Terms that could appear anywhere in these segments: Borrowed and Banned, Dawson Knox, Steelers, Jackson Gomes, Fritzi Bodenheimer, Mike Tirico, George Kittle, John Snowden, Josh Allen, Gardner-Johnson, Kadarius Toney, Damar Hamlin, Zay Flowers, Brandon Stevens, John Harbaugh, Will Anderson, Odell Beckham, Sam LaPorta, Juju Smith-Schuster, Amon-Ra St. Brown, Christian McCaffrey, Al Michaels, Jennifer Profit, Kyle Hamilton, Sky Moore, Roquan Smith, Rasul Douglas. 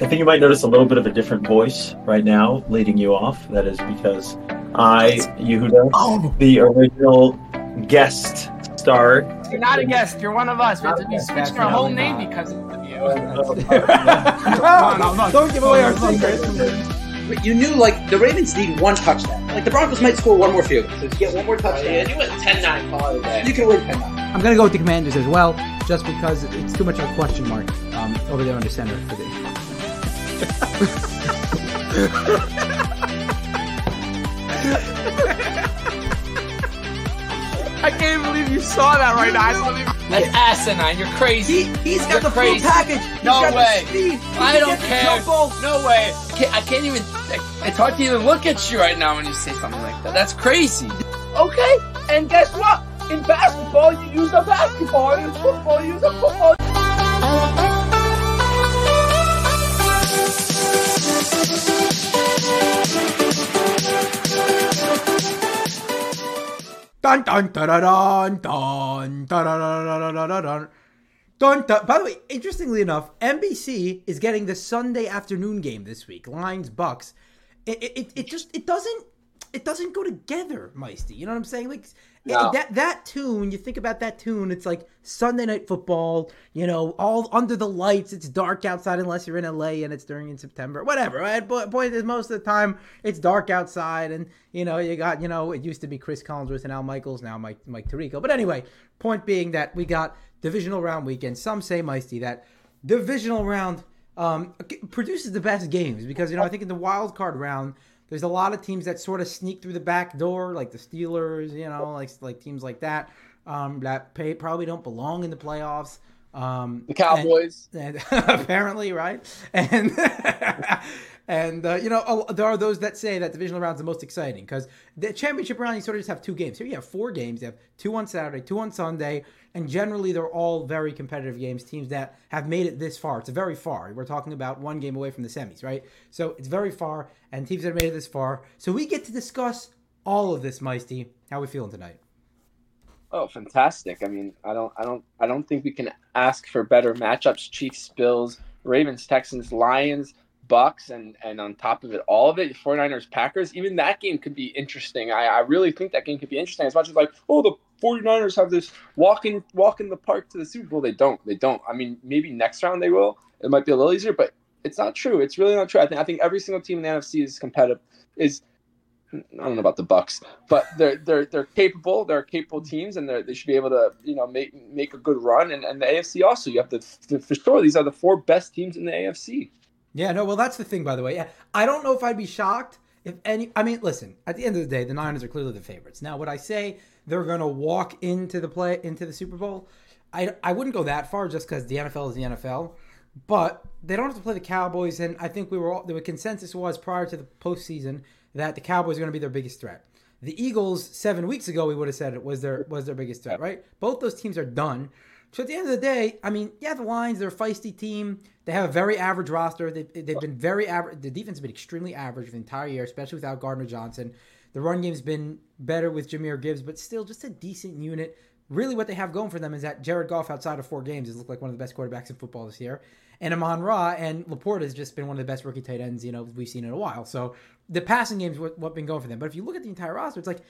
I think you might notice a little bit of a different voice right now leading you off. That is because I, Yehuda, the original guest star. You're not a guest. You're one of us. We switched our whole name because of you. Don't give away our secrets. But you knew, like, the Ravens need one touchdown. Like, the Broncos might score one more field goal. So if you get one more touchdown, you win 10-9. You can win 10-9. I'm going to go with the Commanders as well, just because it's too much of a question mark over there on the center for the I can't believe you saw that right now. I don't even... That's asinine. You're crazy. He's got the full package. No way. I don't care. No way. I can't even. It's hard to even look at you right now when you say something like that. That's crazy. Okay. And guess what? In basketball, you use a basketball. In football, you use a football. Dun dun dun dun dun dun dun dun dun dun dun. By the way, interestingly enough, NBC is getting the Sunday afternoon game this week. Lions Bucks. It just doesn't go together, Meisty. You know what I'm saying? Like that tune. You think about that tune. It's like Sunday night football. You know, all under the lights. It's dark outside unless you're in LA and it's during in September. Whatever. Right? Point is, most of the time it's dark outside, and you know you got it used to be Chris Collinsworth and Al Michaels. Now Mike Tirico. But anyway, point being that we got divisional round weekend. Some say, Meisty, that divisional round produces the best games because I think in the wild card round. There's a lot of teams that sort of sneak through the back door, like the Steelers, like teams like that, that probably don't belong in the playoffs. The Cowboys. And apparently, right? And, there are those that say that divisional round is the most exciting because the championship round, you sort of just have two games. Here you have four games. You have two on Saturday, two on Sunday, and generally they're all very competitive games, teams that have made it this far. It's very far. We're talking about one game away from the semis, right? So it's very far, and teams that have made it this far. So we get to discuss all of this, Meisty. How are we feeling tonight? Oh, fantastic. I mean, I don't think we can ask for better matchups. Chiefs, Bills, Ravens, Texans, Lions, Bucks, and on top of it, all of it, 49ers, Packers. Even that game could be interesting. I really think that game could be interesting as much as like, oh, the 49ers have this walk in the park to the Super Bowl. They don't. I mean, maybe next round they will. It might be a little easier, but it's not true. It's really not true. I think every single team in the NFC is competitive. I don't know about the Bucks, but they're capable. They're capable teams, and they should be able to make a good run. And the AFC also. You have to for sure. These are the four best teams in the AFC. Yeah, no. Well, that's the thing, by the way. Yeah, I don't know if I'd be shocked if any. I mean, listen. At the end of the day, the Niners are clearly the favorites. Now, would I say they're going to walk into the Super Bowl? I wouldn't go that far just because the NFL is the NFL. But they don't have to play the Cowboys, and I think the consensus was prior to the postseason that the Cowboys are going to be their biggest threat. The Eagles 7 weeks ago, we would have said it was their biggest threat, right? Both those teams are done. So at the end of the day, I mean, yeah, the Lions, they're a feisty team. They have a very average roster. They've been very average. The defense has been extremely average for the entire year, especially without Gardner-Johnson. The run game's been better with Jahmyr Gibbs, but still just a decent unit. Really what they have going for them is that Jared Goff, outside of four games, has looked like one of the best quarterbacks in football this year. And Amon-Ra and Laporta has just been one of the best rookie tight ends, we've seen in a while. So the passing game's what's been going for them. But if you look at the entire roster, it's like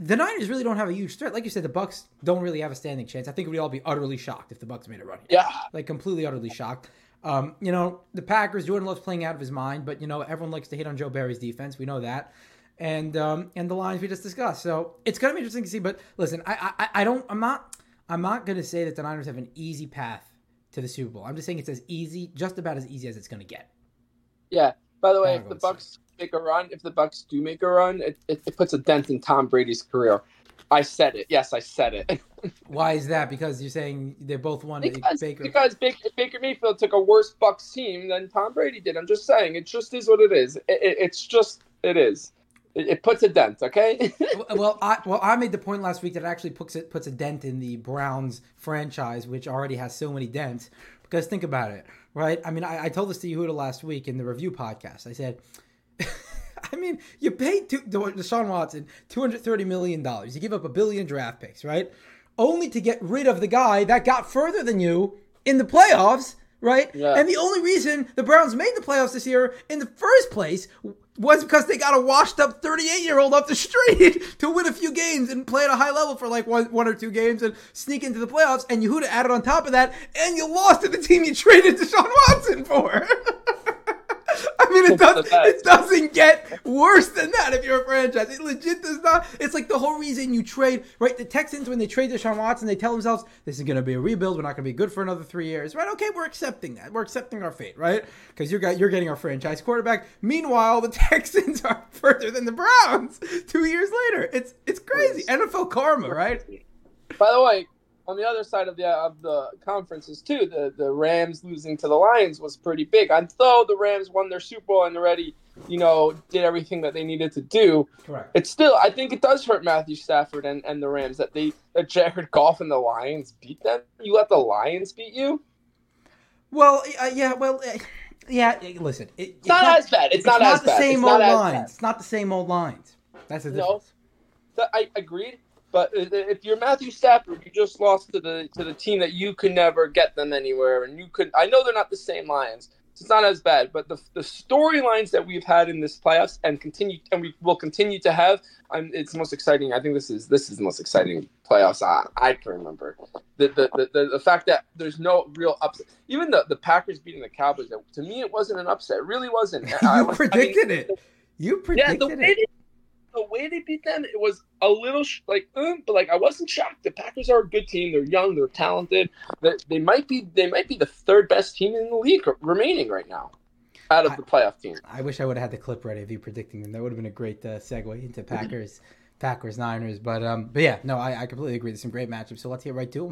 the Niners really don't have a huge threat. Like you said, the Bucks don't really have a standing chance. I think we'd all be utterly shocked if the Bucks made a run here. Yeah. Like completely, utterly shocked. The Packers, Jordan Love's playing out of his mind, but, everyone likes to hit on Joe Barry's defense. We know that. And the lines we just discussed. So it's going to be interesting to see. But listen, I'm not going to say that the Niners have an easy path to the Super Bowl. I'm just saying it's just about as easy as it's going to get. Yeah. By the way, if the Bucks do make a run, it puts a dent in Tom Brady's career. I said it. Yes, I said it. Why is that? Because you're saying they both won. Because Baker Mayfield took a worse Bucks team than Tom Brady did. I'm just saying it just is what it is. It is. It puts a dent, okay? I made the point last week that it actually puts a dent in the Browns franchise, which already has so many dents. Because think about it, right? I mean, I told this to Yehuda last week in the review podcast. I said, I mean, you pay Deshaun Watson $230 million. You give up $1 billion draft picks, right? Only to get rid of the guy that got further than you in the playoffs right? Yeah. And the only reason the Browns made the playoffs this year in the first place was because they got a washed-up 38-year-old off the street to win a few games and play at a high level for like one or two games and sneak into the playoffs, and Yehuda added on top of that, and you lost to the team you traded Deshaun Watson for. I mean, it doesn't get worse than that if you're a franchise. It legit does not. It's like the whole reason you trade, right? The Texans, when they trade Deshaun Watson, they tell themselves, this is going to be a rebuild. We're not going to be good for another 3 years, right? Okay, we're accepting that. We're accepting our fate, right? Because you're getting our franchise quarterback. Meanwhile, the Texans are further than the Browns 2 years later. It's crazy. NFL karma, right? By the way, on the other side of the conferences, too, the Rams losing to the Lions was pretty big. Although the Rams won their Super Bowl and already, did everything that they needed to do, correct. It's still, I think it does hurt Matthew Stafford and the Rams that Jared Goff and the Lions beat them. You let the Lions beat you? Well, listen. It's not as bad. It's not the same old lines. That's the difference. No, I agreed. But if you're Matthew Stafford, you just lost to the team that you could never get them anywhere, and you could. I know they're not the same Lions, so it's not as bad. But the storylines that we've had in this playoffs and we will continue to have, it's the most exciting. I think this is the most exciting playoffs I can remember. The fact that there's no real upset, even the Packers beating the Cowboys, to me it wasn't an upset. It really wasn't. You predicted it. You predicted it. The way they beat them, it was a little but I wasn't shocked. The Packers are a good team. They're young. They're talented. They might be the third best team in the league remaining right now, out of the playoff team. I wish I would have had the clip ready of you predicting them. That would have been a great segue into Packers Niners. But yeah, no, I completely agree. There's some great matchups. So let's get right to them.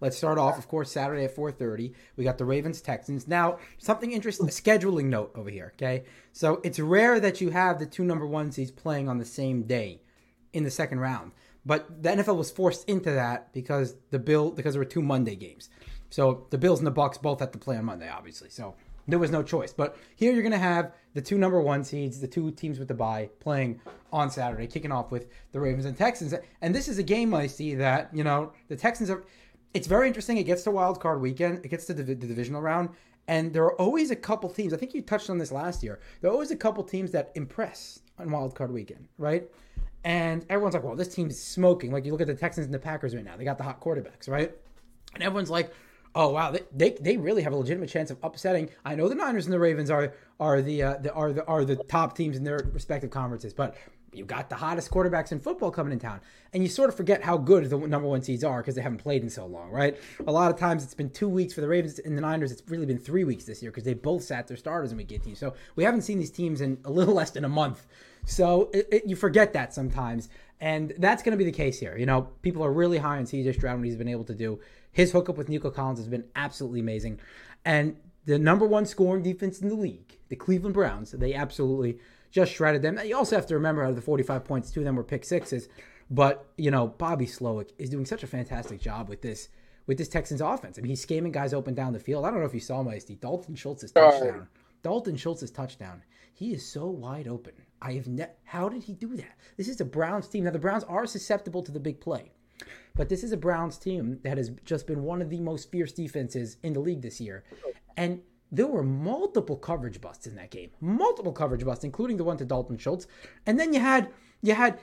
Let's start off, of course, Saturday at 4:30. We got the Ravens Texans. Now, something interesting, a scheduling note over here. Okay. So it's rare that you have the two number one seeds playing on the same day in the second round, but the NFL was forced into that because there were two Monday games. So the Bills and the Bucks both have to play on Monday, obviously. So there was no choice. But here you're going to have the two number one seeds, the two teams with the bye, playing on Saturday, kicking off with the Ravens and Texans. And this is a game I see that, the Texans are – it's very interesting. It gets to wild card weekend. It gets to the divisional round. And there are always a couple teams – I think you touched on this last year. There are always a couple teams that impress on wild card weekend, right? And everyone's like, well, this team is smoking. Like, you look at the Texans and the Packers right now. They got the hot quarterbacks, right? And everyone's like – oh wow, they really have a legitimate chance of upsetting. I know the Niners and the Ravens are the top teams in their respective conferences, but you got the hottest quarterbacks in football coming in town, and you sort of forget how good the number one seeds are because they haven't played in so long, right? A lot of times it's been 2 weeks for the Ravens and the Niners. It's really been 3 weeks this year because they both sat their starters in week 18. So we haven't seen these teams in a little less than a month. So you forget that sometimes, and that's going to be the case here. People are really high on CJ Stroud, what he's been able to do. His hookup with Nico Collins has been absolutely amazing. And the number one scoring defense in the league, the Cleveland Browns, they absolutely just shredded them. You also have to remember out of the 45 points, two of them were pick sixes. But, Bobby Slowik is doing such a fantastic job with this Texans offense. I mean, he's scheming guys open down the field. I don't know if you saw, Maesty, Dalton Schultz's touchdown. He is so wide open. How did he do that? This is a Browns team. Now, the Browns are susceptible to the big play. But this is a Browns team that has just been one of the most fierce defenses in the league this year. And there were multiple coverage busts in that game. Multiple coverage busts, including the one to Dalton Schultz. And then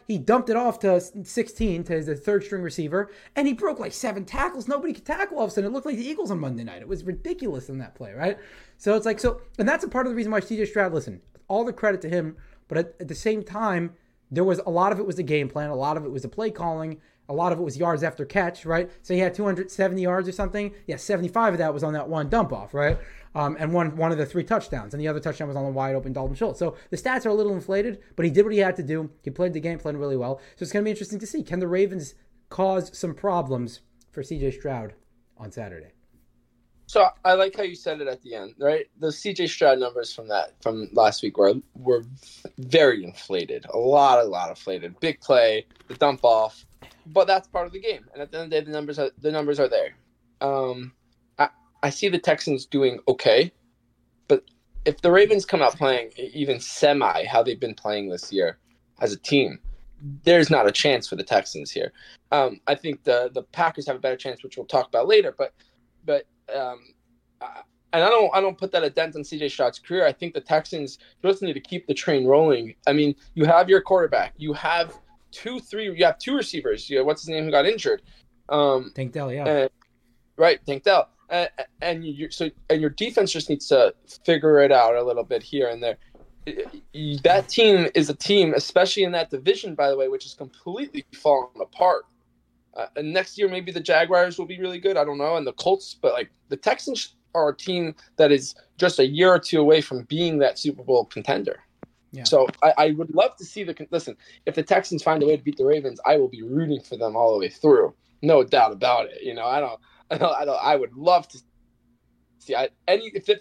he dumped it off to 16 to the third string receiver, and he broke like seven tackles. Nobody could tackle all of a sudden. It looked like the Eagles on Monday night. It was ridiculous in that play, right? So it's like, and that's a part of the reason why CJ Stroud, listen, all the credit to him, but at the same time, there was a lot of it was the game plan, a lot of it was the play calling. A lot of it was yards after catch, right? So he had 270 yards or something. Yeah, 75 of that was on that one dump off, right? And one of the three touchdowns. And the other touchdown was on the wide open Dalton Schultz. So the stats are a little inflated, but he did what he had to do. He played the game plan really well. So it's going to be interesting to see. Can the Ravens cause some problems for CJ Stroud on Saturday? So I like how you said it at the end, right? The CJ Stroud numbers from last week were very inflated. A lot inflated. Big play, the dump off. But that's part of the game, and at the end of the day, the numbers are there. I see the Texans doing okay, but if the Ravens come out playing even semi how they've been playing this year as a team, there's not a chance for the Texans here. I think the Packers have a better chance, which we'll talk about later. But and I don't put that a dent in CJ Stroud's career. I think the Texans just need to keep the train rolling. I mean, you have your quarterback, you have two receivers. You have, what's his name, who got injured? Tank Dell, yeah. Tank Dell. And your defense just needs to figure it out a little bit here and there. That team is a team, especially in that division, by the way, which is completely falling apart. And next year, maybe the Jaguars will be really good. I don't know, and the Colts. But like the Texans are a team that is just a year or two away from being that Super Bowl contender. Yeah. So I would love to see listen, if the Texans find a way to beat the Ravens, I will be rooting for them all the way through. No doubt about it. You know, I would love to see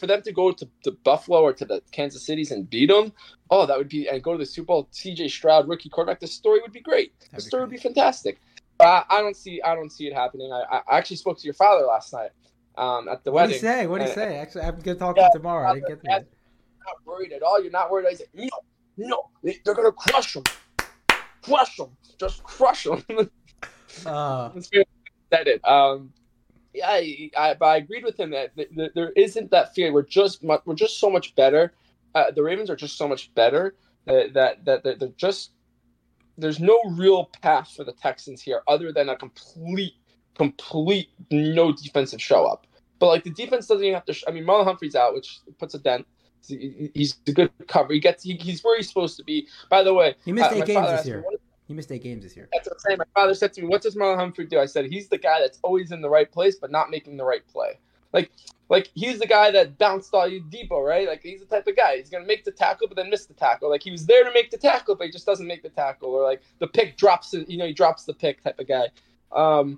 for them to go to Buffalo or to the Kansas Cities and beat them. Oh, that would be, and go to the Super Bowl. CJ Stroud, rookie quarterback. The story would be great. The story would be fantastic. I don't see it happening. I actually spoke to your father last night at the wedding. What did he say? Actually, I'm gonna talk to him tomorrow. I didn't get that. Not worried at all. You're not worried. I said, no, they're gonna crush them, just crush them. That it. Yeah, I agreed with him that there isn't that fear. We're just so much better. The Ravens are just so much better that they're just. There's no real path for the Texans here other than a complete no defensive show up. But like the defense doesn't even have to. Marlon Humphrey's out, which puts a dent. He's a good cover. He's where he's supposed to be. By the way, he missed 8 games this year. He missed 8 games this year. That's what I'm saying. My father said to me, "What does Marlon Humphrey do?" I said, "He's the guy that's always in the right place but not making the right play. Like he's the guy that bounced all you Debo, right? Like he's the type of guy. He's gonna make the tackle but then miss the tackle. Like he was there to make the tackle but he just doesn't make the tackle, or like the pick drops. He drops the pick type of guy."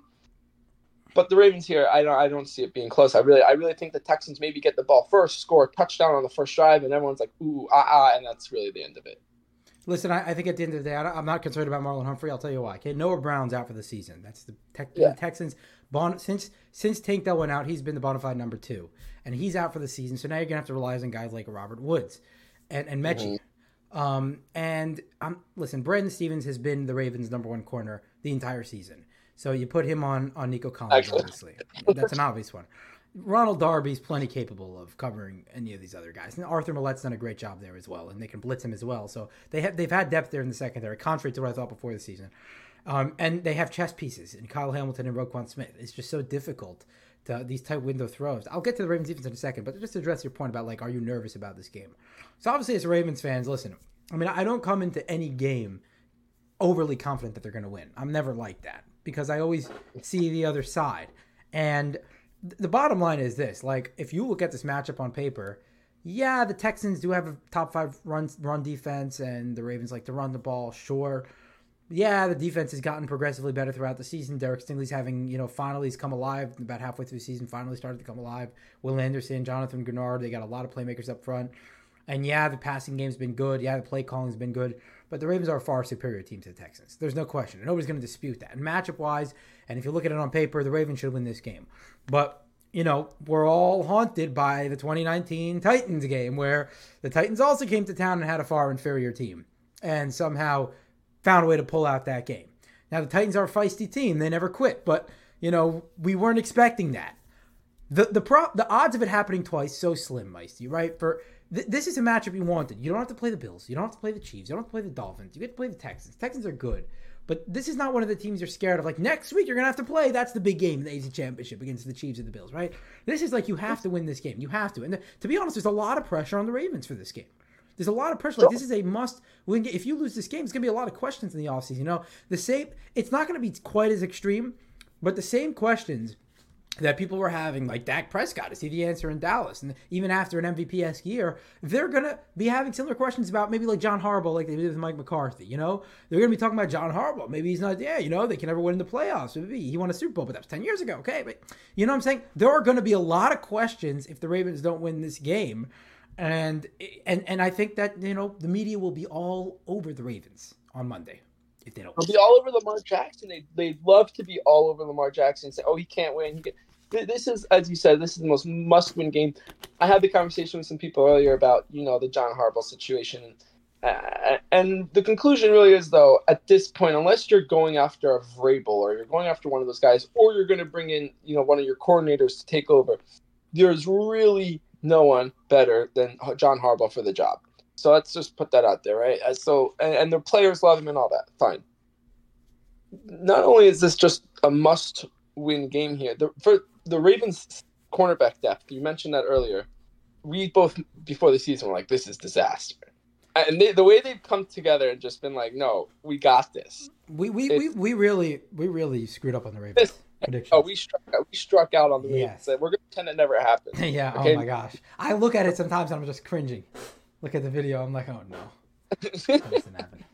But the Ravens here, I don't see it being close. I really think the Texans maybe get the ball first, score a touchdown on the first drive, and everyone's like, ooh, and that's really the end of it. Listen, I think at the end of the day, I'm not concerned about Marlon Humphrey. I'll tell you why. Okay, Noah Brown's out for the season. That's the Texans. Since Tank Dell went out, he's been the bona fide number 2, and he's out for the season. So now you're gonna have to rely on guys like Robert Woods and Mechie. Mm-hmm. Listen, Brandon Stevens has been the Ravens' number 1 corner the entire season. So you put him on Nico Collins, obviously. That's an obvious one. Ronald Darby's plenty capable of covering any of these other guys. And Arthur Millette's done a great job there as well, and they can blitz him as well. So they've had depth there in the secondary, contrary to what I thought before the season. And they have chess pieces in Kyle Hamilton and Roquan Smith. It's just so difficult, these tight window throws. I'll get to the Ravens defense in a second, but just to address your point about, like, are you nervous about this game? So obviously as Ravens fans, listen, I don't come into any game overly confident that they're going to win. I'm never like that, because I always see the other side. And the bottom line is this, like, if you look at this matchup on paper, yeah, the Texans do have a top 5 run defense, and the Ravens like to run the ball, sure. Yeah, the defense has gotten progressively better throughout the season. Derek Stingley's having, finally he's come alive about halfway through the season, finally started to come alive. Will Anderson, Jonathan Grenard, they got a lot of playmakers up front. And yeah, the passing game's been good. Yeah, the play calling's been good. But the Ravens are a far superior team to the Texans. There's no question. Nobody's going to dispute that. And matchup-wise, and if you look at it on paper, the Ravens should win this game. But, we're all haunted by the 2019 Titans game, where the Titans also came to town and had a far inferior team and somehow found a way to pull out that game. Now, the Titans are a feisty team. They never quit. But, we weren't expecting that. The odds of it happening twice, so slim, Meisty, right? This is a matchup you wanted. You don't have to play the Bills. You don't have to play the Chiefs. You don't have to play the Dolphins. You get to play the Texans. Texans are good. But this is not one of the teams you're scared of. Like, next week you're going to have to play. That's the big game in the AFC Championship against the Chiefs and the Bills, right? This is like, you have to win this game. You have to. And to be honest, there's a lot of pressure on the Ravens for this game. There's a lot of pressure. Like, this is a must-win game. If you lose this game, there's going to be a lot of questions in the offseason. It's not going to be quite as extreme, but the same questions that people were having, like Dak Prescott, is he the answer in Dallas? And even after an MVP-esque year, they're going to be having similar questions about maybe like John Harbaugh, like they did with Mike McCarthy, They're going to be talking about John Harbaugh. Maybe he's not, they can never win in the playoffs. Maybe he won a Super Bowl, but that was 10 years ago. Okay, but you know what I'm saying? There are going to be a lot of questions if the Ravens don't win this game. And I think that, the media will be all over the Ravens on Monday. If they don't, they'll be all over Lamar Jackson. They'd love to be all over Lamar Jackson and say, "Oh, he can't win." This is, as you said, this is the most must-win game. I had the conversation with some people earlier about the John Harbaugh situation, and the conclusion really is, though, at this point, unless you're going after a Vrabel or you're going after one of those guys, or you're going to bring in one of your coordinators to take over, there's really no one better than John Harbaugh for the job. So let's just put that out there, right? So and the players love him and all that. Fine. Not only is this just a must-win game here, for the Ravens' cornerback depth, you mentioned that earlier. We both, before the season, were like, this is disaster. And the way they've come together and just been like, no, we got this. We really screwed up on the Ravens. We struck out on the Ravens. Yes. We're going to pretend it never happened. Yeah, okay? Oh my gosh. I look at it sometimes and I'm just cringing. Look at the video, I'm like, oh no. That doesn't happen.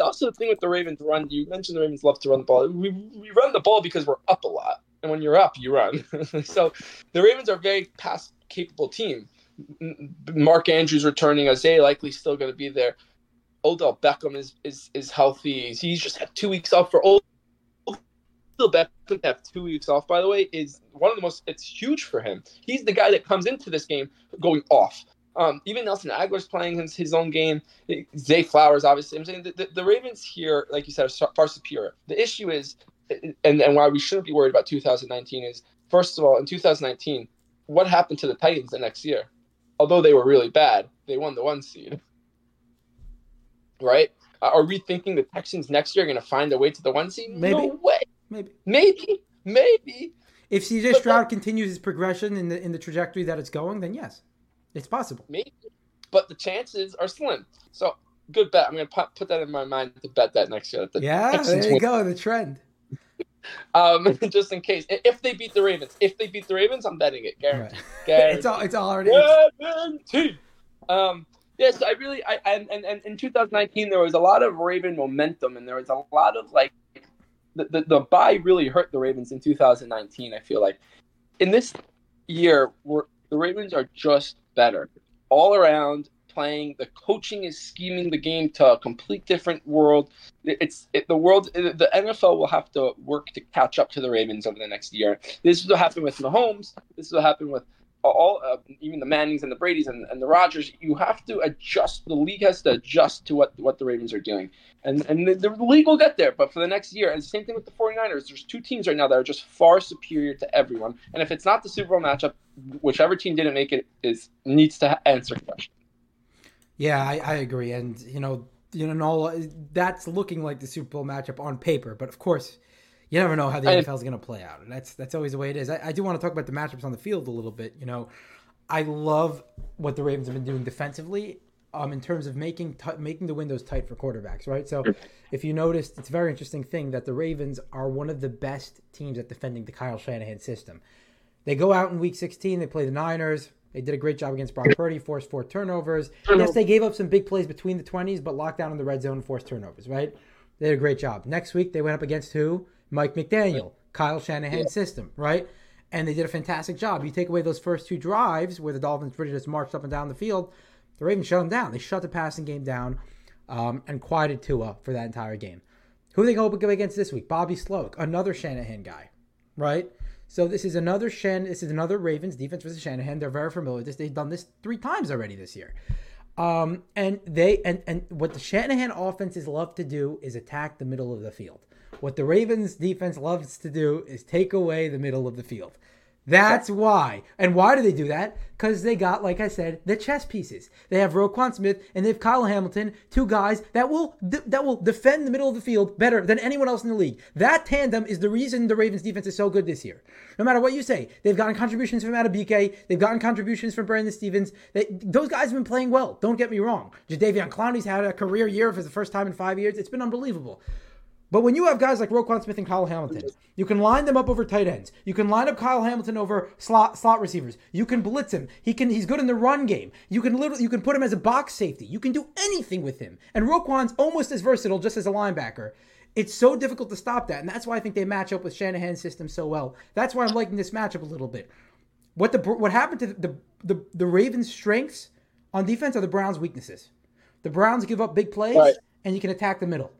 Also, the thing with the Ravens run, you mentioned the Ravens love to run the ball. We run the ball because we're up a lot. And when you're up, you run. So the Ravens are a very pass-capable team. Mark Andrews returning, Isaiah likely still going to be there. Odell Beckham is healthy. He's just had 2 weeks off. For Odell Beckham to have 2 weeks off, by the way, is one of the most – it's huge for him. He's the guy that comes into this game going off. Even Nelson Aguilar's playing his own game. Zay Flowers, obviously. I'm saying the Ravens here, like you said, are far superior. The issue is, and why we shouldn't be worried about 2019 is, first of all, in 2019, what happened to the Titans the next year? Although they were really bad, they won the 1 seed. Right? Are we thinking the Texans next year are going to find their way to the 1 seed? Maybe. No way. Maybe. If CJ Stroud continues his progression in the trajectory that it's going, then yes. It's possible. Maybe, but the chances are slim. So, good bet. I'm going to put that in my mind to bet that next year. There you go. The trend. Just in case. If they beat the Ravens, I'm betting it. Guaranteed. Right. It's all already. Guaranteed. So I really – and in 2019, there was a lot of Raven momentum, and there was a lot of, like, the bye really hurt the Ravens in 2019, I feel like. In this year, the Ravens are just better all around. Playing, the coaching is scheming the game to a complete different world. The NFL will have to work to catch up to the Ravens over the next year. This is what happened with Mahomes. This is what happened with all, even the Mannings and the Bradys and the Rodgers. You have to adjust. The league has to adjust to what the Ravens are doing, and the league will get there. But for the next year, and the same thing with the 49ers. There's two teams right now that are just far superior to everyone. And if it's not the Super Bowl matchup, whichever team didn't make it needs to answer questions. Yeah, I agree, and you know, that's looking like the Super Bowl matchup on paper, but of course, you never know how the NFL is going to play out, and that's always the way it is. I do want to talk about the matchups on the field a little bit. You know, I love what the Ravens have been doing defensively, in terms of making the windows tight for quarterbacks, right? So, if you noticed, it's a very interesting thing that the Ravens are one of the best teams at defending the Kyle Shanahan system. They go out in Week 16, they play the Niners. They did a great job against Brock Purdy, forced 4 turnovers. Yes, they gave up some big plays between the 20s, but locked down in the red zone and forced turnovers, right? They did a great job. Next week, they went up against who? Mike McDaniel, Kyle Shanahan's system, right? And they did a fantastic job. You take away those first 2 drives where the Dolphins pretty just marched up and down the field, the Ravens shut them down. They shut the passing game down and quieted Tua for that entire game. Who do they go up against this week? Bobby Slowik, another Shanahan guy, right? So this is another Ravens defense versus Shanahan. They're very familiar with this. They've done this 3 times already this year. And what the Shanahan offenses love to do is attack the middle of the field. What the Ravens defense loves to do is take away the middle of the field. That's why. And why do they do that? Because they got, like I said, the chess pieces. They have Roquan Smith and they have Kyle Hamilton, 2 guys that will defend the middle of the field better than anyone else in the league. That tandem is the reason the Ravens defense is so good this year. No matter what you say, they've gotten contributions from Adebike. They've gotten contributions from Brandon Stevens. Those guys have been playing well. Don't get me wrong. Jadeveon Clowney's had a career year for the first time in 5 years. It's been unbelievable. But when you have guys like Roquan Smith and Kyle Hamilton, you can line them up over tight ends. You can line up Kyle Hamilton over slot receivers. You can blitz him. He's good in the run game. You can put him as a box safety. You can do anything with him. And Roquan's almost as versatile just as a linebacker. It's so difficult to stop that, and that's why I think they match up with Shanahan's system so well. That's why I'm liking this matchup a little bit. What happened to the Ravens' strengths on defense are the Browns' weaknesses. The Browns give up big plays, right, and you can attack the middle.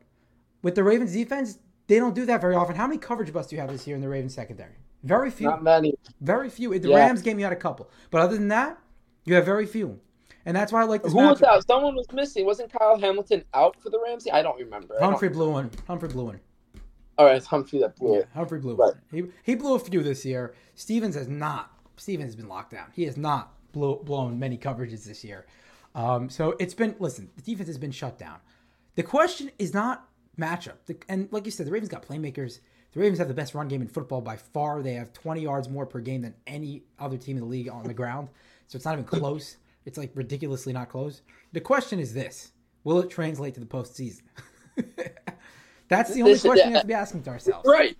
With the Ravens defense, they don't do that very often. How many coverage busts do you have this year in the Ravens secondary? Very few. Not many. Very few. In the Rams game, you had a couple. But other than that, you have very few. And that's why I like this matchup. Who was out? Someone was missing. Wasn't Kyle Hamilton out for the Rams? I don't remember. Humphrey blew one. All right, it's Humphrey that blew it. Humphrey blew one. He blew a few this year. Stevens has not Stevens has been locked down. He has not blown many coverages this year. So it's been, listen, the defense has been shut down. The question is not matchup. And like you said, the Ravens got playmakers. The Ravens have the best run game in football by far. They have 20 yards more per game than any other team in the league on the ground. So it's not even close. It's like ridiculously not close. The question is this. Will it translate to the postseason? That's the only question we have to be asking to ourselves. Right.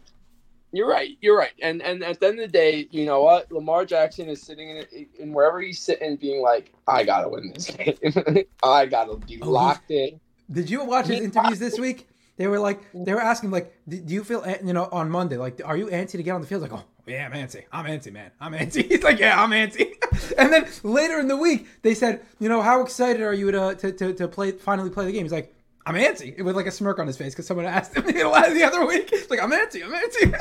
You're right. And at the end of the day, you know what? Lamar Jackson is sitting in wherever he's sitting being like, I got to win this game. I got to be locked in. Did you watch his interviews this week? They were asking, like, do you feel, you know, on Monday, like, are you antsy to get on the field? Like, oh, yeah, I'm antsy. I'm antsy, man. I'm antsy. He's like, yeah, I'm antsy. And then later in the week, they said, you know, how excited are you to finally play the game? He's like, I'm antsy. With, like, a smirk on his face because someone asked him the other week. He's like, I'm antsy. I'm antsy.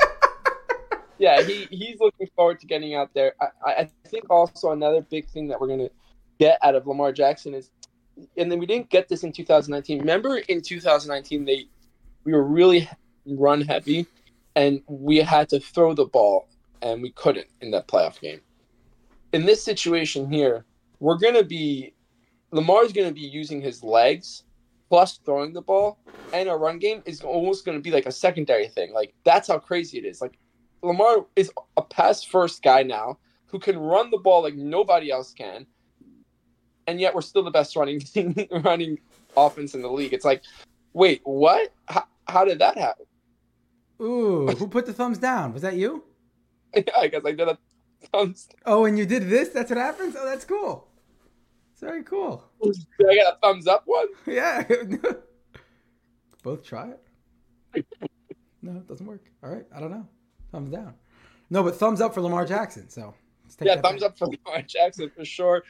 Yeah, he's looking forward to getting out there. I think also another big thing that we're going to get out of Lamar Jackson is, and then we didn't get this in 2019. Remember in 2019, we were really run heavy, and we had to throw the ball, and we couldn't in that playoff game. In this situation here, Lamar's going to be using his legs, plus throwing the ball, and our run game is almost going to be like a secondary thing. Like, that's how crazy it is. Like, Lamar is a pass-first guy now who can run the ball like nobody else can, and yet we're still the best running offense in the league. It's like, wait, what? How did that happen? Ooh, who put the thumbs down? Was that you? Yeah, I guess I did a thumbs down. Oh, and you did this? That's what happens? Oh, that's cool. It's very cool. Did I get a thumbs up one? Yeah. Both try it? No, it doesn't work. All right, I don't know. Thumbs down. No, but thumbs up for Lamar Jackson. So thumbs up for Lamar Jackson for sure.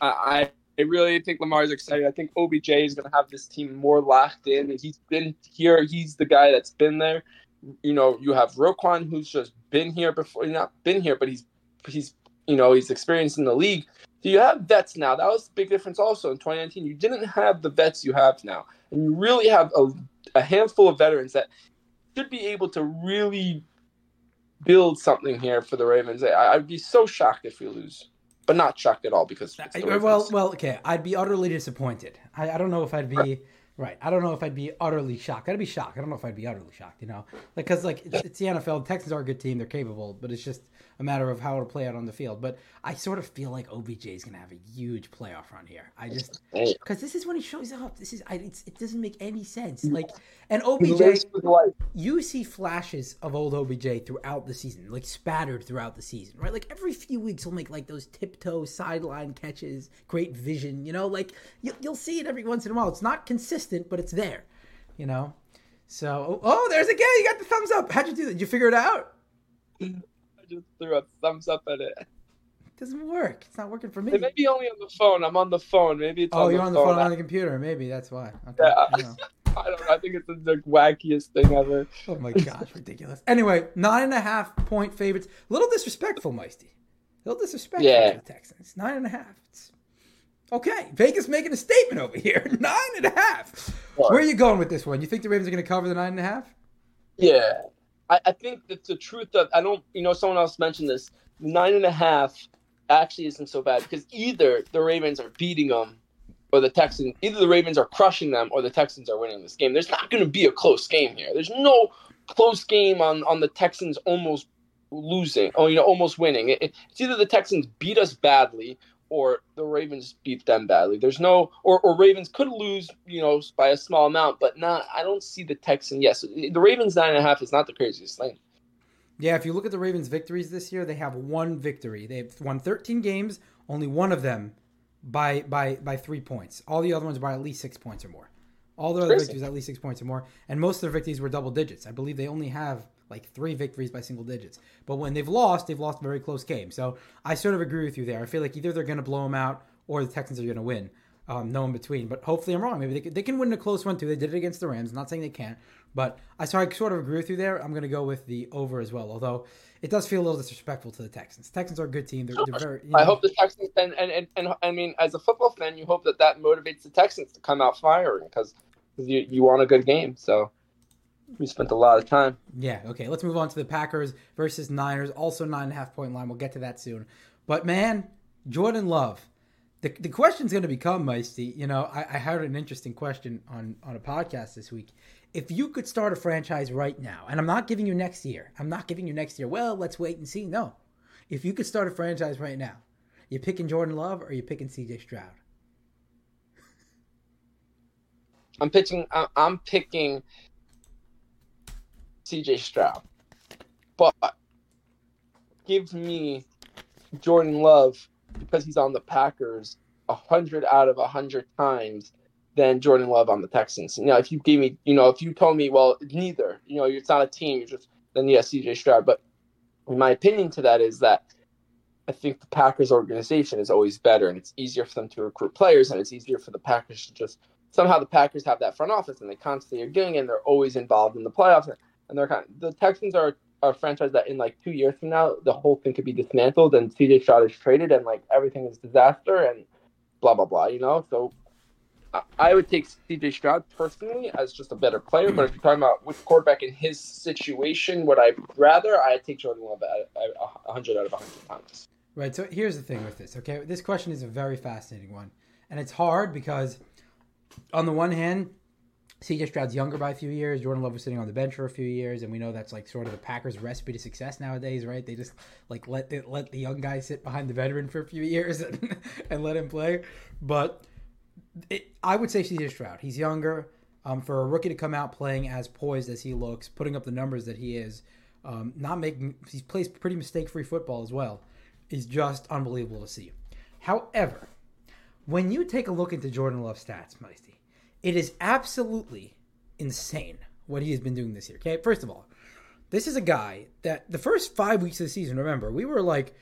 I really think Lamar is excited. I think OBJ is going to have this team more locked in. He's been here. He's the guy that's been there. You know, you have Roquan, who's just been here before. Not been here, but he's experienced in the league. So you have vets now. That was the big difference also in 2019. You didn't have the vets you have now. And you really have a handful of veterans that should be able to really build something here for the Ravens. I'd be so shocked if we lose. But not shocked at all because it's well, okay. I'd be utterly disappointed. I don't know if I'd be right. I don't know if I'd be utterly shocked. I'd be shocked. I don't know if I'd be utterly shocked. You know, because it's the NFL. The Texans are a good team. They're capable, but it's just a matter of how it'll play out on the field. But I sort of feel like OBJ is going to have a huge playoff run here. I just because this is when he shows up. It doesn't make any sense. Like, and OBJ, you see flashes of old OBJ throughout the season, like spattered throughout the season, right? Like every few weeks he'll make like those tiptoe sideline catches, great vision, you know, like you'll see it every once in a while. It's not consistent, but it's there, you know? So, there's a guy. You got the thumbs up. How'd you do that? Did you figure it out? Just threw a thumbs up at it. It doesn't work. It's not working for me. It may be only on the phone. I'm on the phone. Maybe it's you're on the phone, not on the computer. Maybe that's why. Okay. Yeah. You know. I don't know. I think it's the wackiest thing ever. Oh my gosh, ridiculous. Anyway, 9.5 point favorites. A little disrespectful, Meisty. A little disrespectful to the Texans. 9.5. It's okay. Vegas making a statement over here. 9.5. What? Where are you going with this one? You think the Ravens are going to cover the 9.5? Yeah. I think that the truth of, I don't, you know, someone else mentioned this, 9.5 actually isn't so bad because either the Ravens are beating them or the Texans, either the Ravens are crushing them or the Texans are winning this game. There's not going to be a close game here. There's no close game on the Texans almost losing, or, you know, almost winning. It's either the Texans beat us badly or the Ravens beat them badly. There's no, or Ravens could lose, you know, by a small amount, but not. I don't see the Texans. Yes, the Ravens 9.5 is not the craziest thing. Yeah, if you look at the Ravens' victories this year, they have one victory. They've won 13 games, only one of them by 3 points. All the other ones by at least 6 points or more. All the other victories at least 6 points or more, and most of their victories were double digits. I believe they only have like three victories by single digits. But when they've lost a very close game. So I sort of agree with you there. I feel like either they're going to blow them out or the Texans are going to win. No in between. But hopefully I'm wrong. Maybe they can win a close one, too. They did it against the Rams. I'm not saying they can't. But I sort of agree with you there. I'm going to go with the over as well, although it does feel a little disrespectful to the Texans. The Texans are a good team. They're very, you know, I hope the Texans – and I mean, as a football fan, you hope that motivates the Texans to come out firing because you want a good game, so – we spent a lot of time. Yeah, okay. Let's move on to the Packers versus Niners. Also 9.5 point line. We'll get to that soon. But, man, Jordan Love. The question's going to become, Meisty, you know, I heard an interesting question on a podcast this week. If you could start a franchise right now, and I'm not giving you next year. I'm not giving you next year. Well, let's wait and see. No. If you could start a franchise right now, you picking Jordan Love or you picking CJ Stroud? I'm picking CJ Stroud. But give me Jordan Love, because he's on the Packers 100 out of 100 times than Jordan Love on the Texans. You know, if you gave me, you know, if you told me, well, neither, you know, it's not a team, you're just, then yes, CJ Stroud. But my opinion to that is that I think the Packers organization is always better, and it's easier for them to recruit players, and it's easier for the Packers to just, somehow the Packers have that front office and they constantly are doing it, and they're always involved in the playoffs. And they're kind of, the Texans are a franchise that in like 2 years from now, the whole thing could be dismantled and CJ Stroud is traded and like everything is disaster and blah, blah, blah, you know? So I would take CJ Stroud personally as just a better player. But if you're talking about which quarterback in his situation would I rather, I'd take Jordan Love 100 out of 100 times. Right. So here's the thing with this. Okay. This question is a very fascinating one. And it's hard because on the one hand, CJ Stroud's younger by a few years. Jordan Love was sitting on the bench for a few years, and we know that's like sort of the Packers' recipe to success nowadays, right? They just like let the young guy sit behind the veteran for a few years and let him play. But I would say CJ Stroud. He's younger. For a rookie to come out playing as poised as he looks, putting up the numbers that he is, he plays pretty mistake-free football as well, is just unbelievable to see. However, when you take a look into Jordan Love's stats, Meisty, it is absolutely insane what he has been doing this year. Okay, first of all, this is a guy that the first 5 weeks of the season, remember, we were like,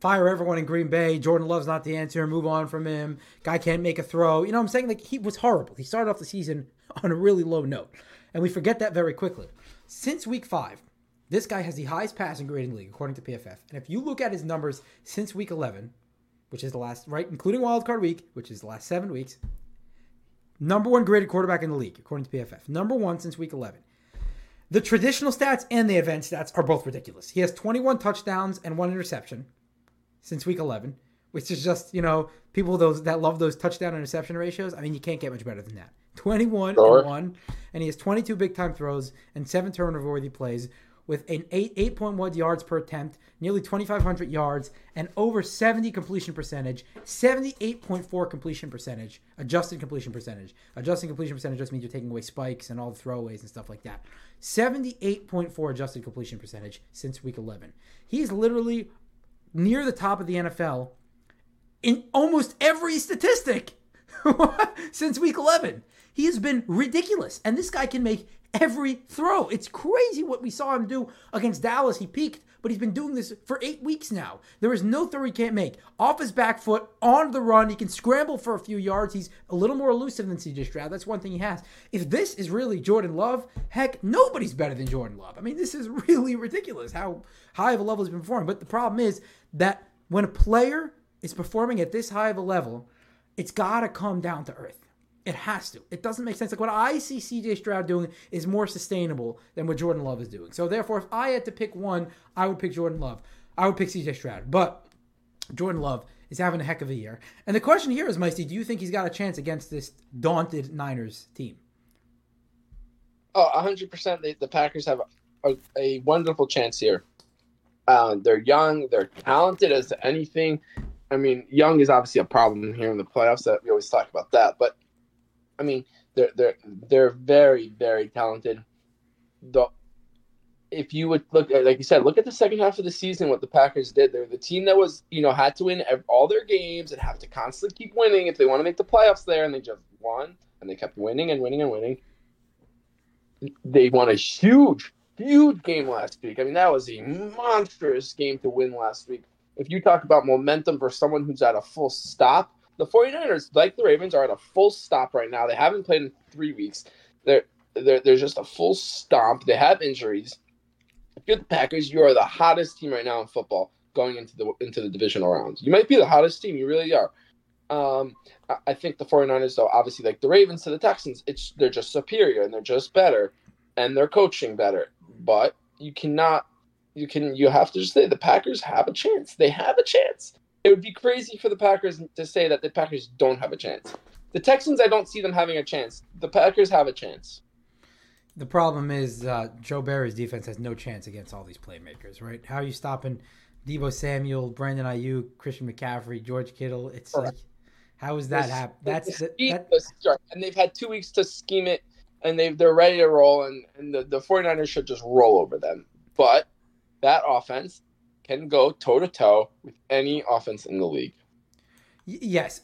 fire everyone in Green Bay. Jordan Love's not the answer. Move on from him. Guy can't make a throw. You know what I'm saying? Like, he was horrible. He started off the season on a really low note, and we forget that very quickly. Since week 5, this guy has the highest passing grade in the league, according to PFF. And if you look at his numbers since week 11, which is the last, right, including wildcard week, which is the last 7 weeks, number one graded quarterback in the league, according to PFF. Number one since week 11. The traditional stats and the advanced stats are both ridiculous. He has 21 touchdowns and 1 interception since week 11, which is just, you know, people that love those touchdown interception ratios. I mean, you can't get much better than that. 21 and 1, and he has 22 big-time throws and 7 turnover-worthy plays with an 8.1 yards per attempt, nearly 2,500 yards, and over 70 completion percentage, 78.4 completion percentage, adjusted completion percentage. Adjusted completion percentage just means you're taking away spikes and all the throwaways and stuff like that. 78.4 adjusted completion percentage since week 11. He's literally near the top of the NFL in almost every statistic since week 11. He has been ridiculous, and this guy can make every throw. It's crazy what we saw him do against Dallas. He peaked, but he's been doing this for 8 weeks now. There is no throw he can't make. Off his back foot, on the run, he can scramble for a few yards. He's a little more elusive than CJ Stroud. That's one thing he has. If this is really Jordan Love, heck, nobody's better than Jordan Love. I mean, this is really ridiculous how high of a level he's been performing. But the problem is that when a player is performing at this high of a level, it's got to come down to earth. It has to. It doesn't make sense. Like, what I see CJ Stroud doing is more sustainable than what Jordan Love is doing. So, therefore, if I had to pick one, I would pick Jordan Love. I would pick CJ Stroud. But Jordan Love is having a heck of a year. And the question here is, Meisty, do you think he's got a chance against this daunted Niners team? Oh, 100%. The Packers have a wonderful chance here. They're young. They're talented as to anything. I mean, young is obviously a problem here in the playoffs. That we always talk about that. But I mean, they're very, very talented. If you would look at, like you said, look at the second half of the season, what the Packers did. They're the team that was, you know, had to win all their games and have to constantly keep winning if they want to make the playoffs there, and they just won, and they kept winning and winning and winning. They won a huge, huge game last week. I mean, that was a monstrous game to win last week. If you talk about momentum for someone who's at a full stop, the 49ers, like the Ravens, are at a full stop right now. They haven't played in 3 weeks. They're just a full stop. They have injuries. If you're the Packers, you are the hottest team right now in football going into the divisional rounds. You might be the hottest team. You really are. I think the 49ers, though, obviously, like the Ravens to the Texans, they're just superior and they're just better and they're coaching better. But you cannot you have to just say the Packers have a chance. They have a chance. It would be crazy for the Packers to say that the Packers don't have a chance. The Texans, I don't see them having a chance. The Packers have a chance. The problem is Joe Barry's defense has no chance against all these playmakers, right? How are you stopping Deebo Samuel, Brandon Ayuk, Christian McCaffrey, George Kittle? It's like, how is that happening? And they've had 2 weeks to scheme it, and they're ready to roll, and the 49ers should just roll over them. But that offense can go toe-to-toe with any offense in the league. Yes,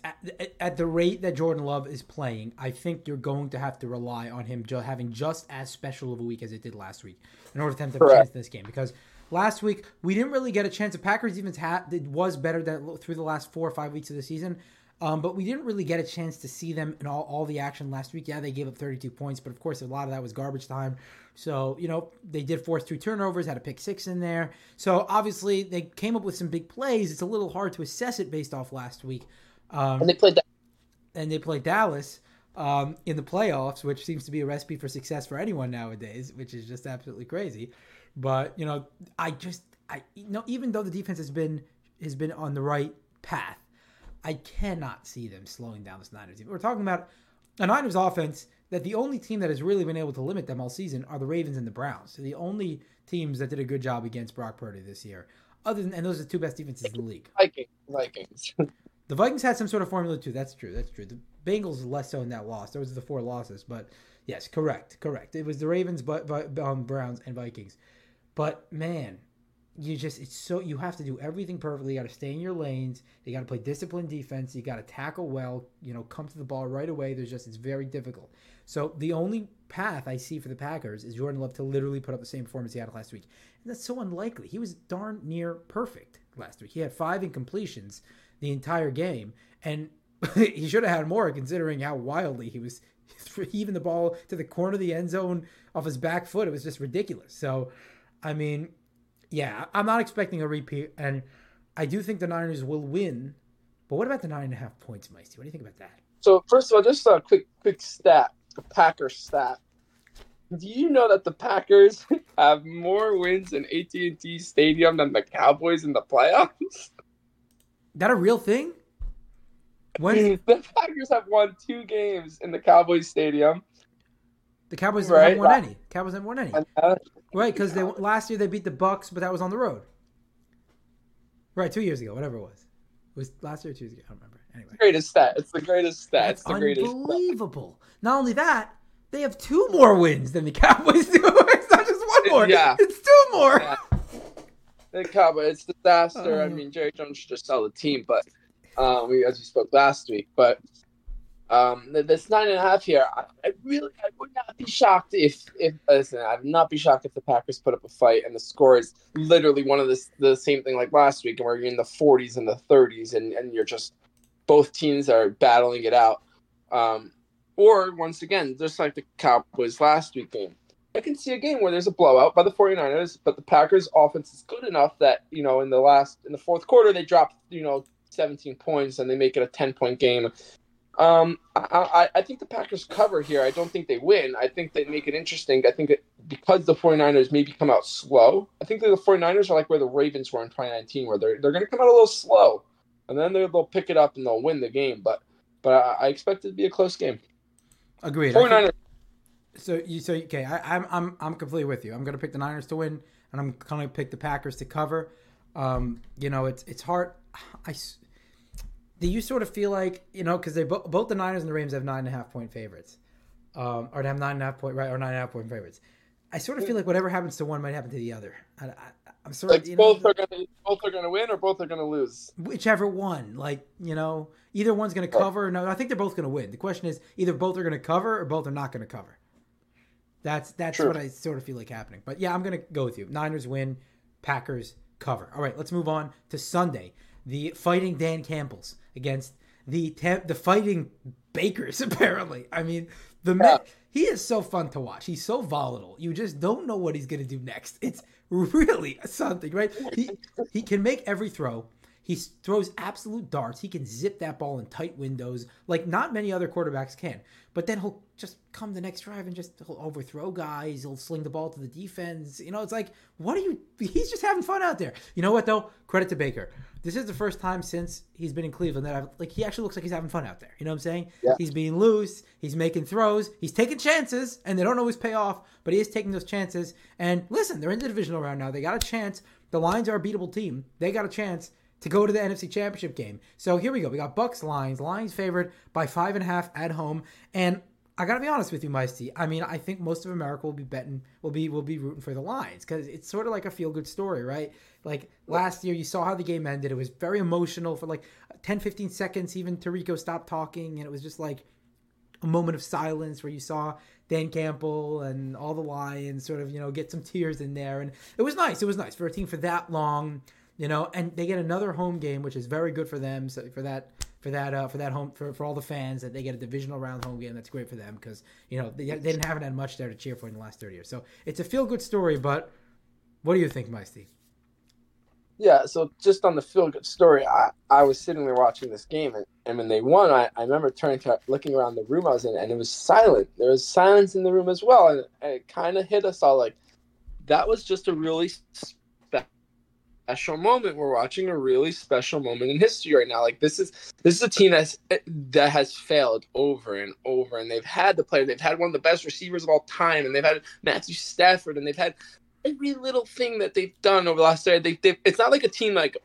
at the rate that Jordan Love is playing, I think you're going to have to rely on him having just as special of a week as it did last week in order for him to have a chance in this game. Because last week, we didn't really get a chance. The Packers' defense was better through the last 4 or 5 weeks of the season, but we didn't really get a chance to see them in all the action last week. Yeah, they gave up 32 points, but of course, a lot of that was garbage time. So, they did force 2 turnovers, had a pick 6 in there. So, obviously, they came up with some big plays. It's a little hard to assess it based off last week. And they played Dallas in the playoffs, which seems to be a recipe for success for anyone nowadays, which is just absolutely crazy. But, even though the defense has been on the right path, I cannot see them slowing down this Niners team. We're talking about a Niners offense that the only team that has really been able to limit them all season are the Ravens and the Browns. So the only teams that did a good job against Brock Purdy this year. And those are the two best defenses in the league. Vikings. The Vikings had some sort of formula too. That's true. The Bengals less so in that loss. Those are the 4 losses. But yes, correct. It was the Ravens, but Browns and Vikings. But man, you have to do everything perfectly. You got to stay in your lanes. You got to play disciplined defense. You got to tackle well. Come to the ball right away. It's very difficult. So the only path I see for the Packers is Jordan Love to literally put up the same performance he had last week, and that's so unlikely. He was darn near perfect last week. He had 5 incompletions the entire game, and he should have had more considering how wildly he was heaving the ball to the corner of the end zone off his back foot. It was just ridiculous. So, I mean. Yeah, I'm not expecting a repeat, and I do think the Niners will win. But what about the 9.5 points, Meisty? What do you think about that? So, first of all, just a quick stat, the Packers stat. Do you know that the Packers have more wins in AT&T Stadium than the Cowboys in the playoffs? Is that a real thing? The Packers have won 2 games in the Cowboys Stadium. The Cowboys haven't won any. Cowboys haven't won any. Right, because last year they beat the Bucks, but that was on the road. Right, 2 years ago, whatever it was. It was last year or 2 years ago. I don't remember. Anyway. It's the greatest stat. It's unbelievable. Not only that, they have 2 more wins than the Cowboys do. It's not just 1 more. Yeah. It's 2 more. Yeah. The Cowboys, it's a disaster. Jerry Jones should just sell the team, but as we spoke last week, but... this 9.5 here, I would not be shocked I would not be shocked if the Packers put up a fight and the score is literally one of the same thing like last week, and where you're in the 40s and the 30s, and you're just both teams are battling it out. Or once again, just like the Cowboys last week game, I can see a game where there's a blowout by the 49ers, but the Packers offense is good enough that in the fourth quarter they drop 17 points and they make it a 10-point game. I think the Packers cover here. I don't think they win. I think they make it interesting. I think that because the 49ers maybe come out slow, I think that the 49ers are like where the Ravens were in 2019, where they're going to come out a little slow, and then they'll pick it up and they'll win the game. But I expect it to be a close game. Agreed. 49ers. Okay. I'm completely with you. I'm going to pick the Niners to win, and I'm going to pick the Packers to cover. It's hard. Do you sort of feel like, because they both the Niners and the Rams have 9.5 point favorites, or they have 9.5 point right or 9.5 point favorites? I sort of feel like whatever happens to one might happen to the other. I'm sort of both are going to win or both are going to lose. Whichever one, either one's going to cover. Or no, I think they're both going to win. The question is either both are going to cover or both are not going to cover. That's true. What I sort of feel like happening. But yeah, I'm going to go with you. Niners win, Packers cover. All right, let's move on to Sunday. The fighting Dan Campbells against the fighting Bakers, apparently. He is so fun to watch. He's so volatile. You just don't know what he's going to do next. It's really something, right? He can make every throw. He throws absolute darts. He can zip that ball in tight windows like not many other quarterbacks can. But then he'll just come the next drive and he'll overthrow guys. He'll sling the ball to the defense. You know, it's like, what are you? He's just having fun out there. You know what, though? Credit to Baker. This is the first time since he's been in Cleveland that he actually looks like he's having fun out there. You know what I'm saying? Yeah. He's being loose. He's making throws. He's taking chances, and they don't always pay off, but he is taking those chances. And listen, they're in the divisional round now. They got a chance. The Lions are a beatable team. They got a chance to go to the NFC Championship game. So here we go. We got Bucks, Lions. Lions favored by 5.5 at home. And I got to be honest with you, Meisty. I mean, I think most of America will be betting, will be rooting for the Lions because it's sort of like a feel-good story, right? Like last year, you saw how the game ended. It was very emotional for like 10, 15 seconds. Even Tirico stopped talking, and it was just like a moment of silence where you saw Dan Campbell and all the Lions sort of, you know, get some tears in there. And it was nice. It was nice for a team for that long. You know, and they get another home game, which is very good for them. So for all the fans that they get a divisional round home game, that's great for them because you know they haven't had much there to cheer for in the last 30 years. So it's a feel good story. But what do you think, Meisty? Yeah. So just on the feel good story, I was sitting there watching this game, and when they won, I remember looking around the room I was in, and it was silent. There was silence in the room as well, and it kind of hit us all like that was just a really special moment. We're watching a really special moment in history right now. Like this is a team that has failed over and over, and they've had the player. They've had one of the best receivers of all time, and they've had Matthew Stafford, and they've had every little thing that they've done over the last year. It's not like a team like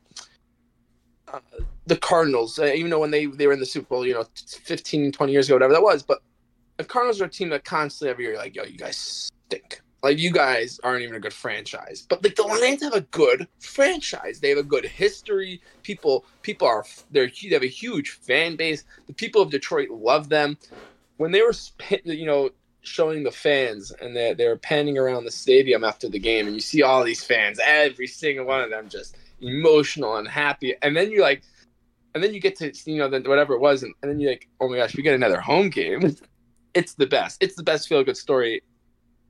the Cardinals, even though when they were in the Super Bowl, you know, 15, 20 years ago, whatever that was. But the Cardinals are a team that constantly every year, like, yo, you guys stink. Like, you guys aren't even a good franchise. But, like, the Lions have a good franchise. They have a good history. They have a huge fan base. The people of Detroit love them. When they were, you know, showing the fans and they were panning around the stadium after the game, and you see all these fans, every single one of them just emotional and happy. And then you're like, and then you get to, you know, whatever it was, and then you're like, oh, my gosh, we get another home game. It's the best. It's the best feel-good story.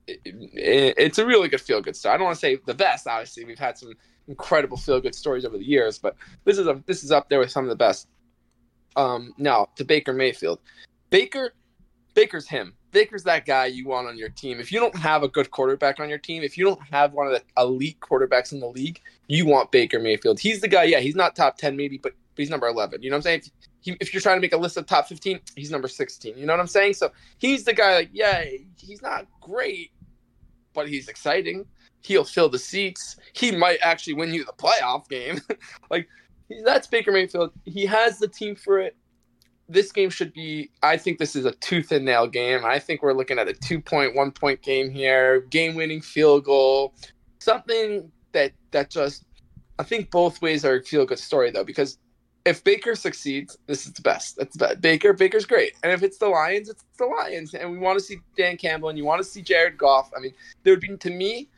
It's a really good feel-good story. I don't want to say the best, obviously. We've had some incredible feel-good stories over the years, but this is up there with some of the best. Now, to Baker Mayfield. Baker's him. Baker's that guy you want on your team. If you don't have a good quarterback on your team, if you don't have one of the elite quarterbacks in the league, you want Baker Mayfield. He's the guy, yeah, he's not top 10 maybe, but he's number 11. You know what I'm saying? If you're trying to make a list of top 15, he's number 16. You know what I'm saying? So he's the guy, like, yeah, he's not great, but he's exciting. He'll fill the seats. He might actually win you the playoff game. Like, that's Baker Mayfield. He has the team for it. This game should be, I think this is a tooth and nail game. I think we're looking at a 2-point, 1-point game here, game-winning field goal, something that just, I think both ways are a feel-good story, though, because if Baker succeeds, this is the best. That's the best. Baker's great. And if it's the Lions, it's the Lions. And we want to see Dan Campbell, and you want to see Jared Goff. I mean, there would be, to me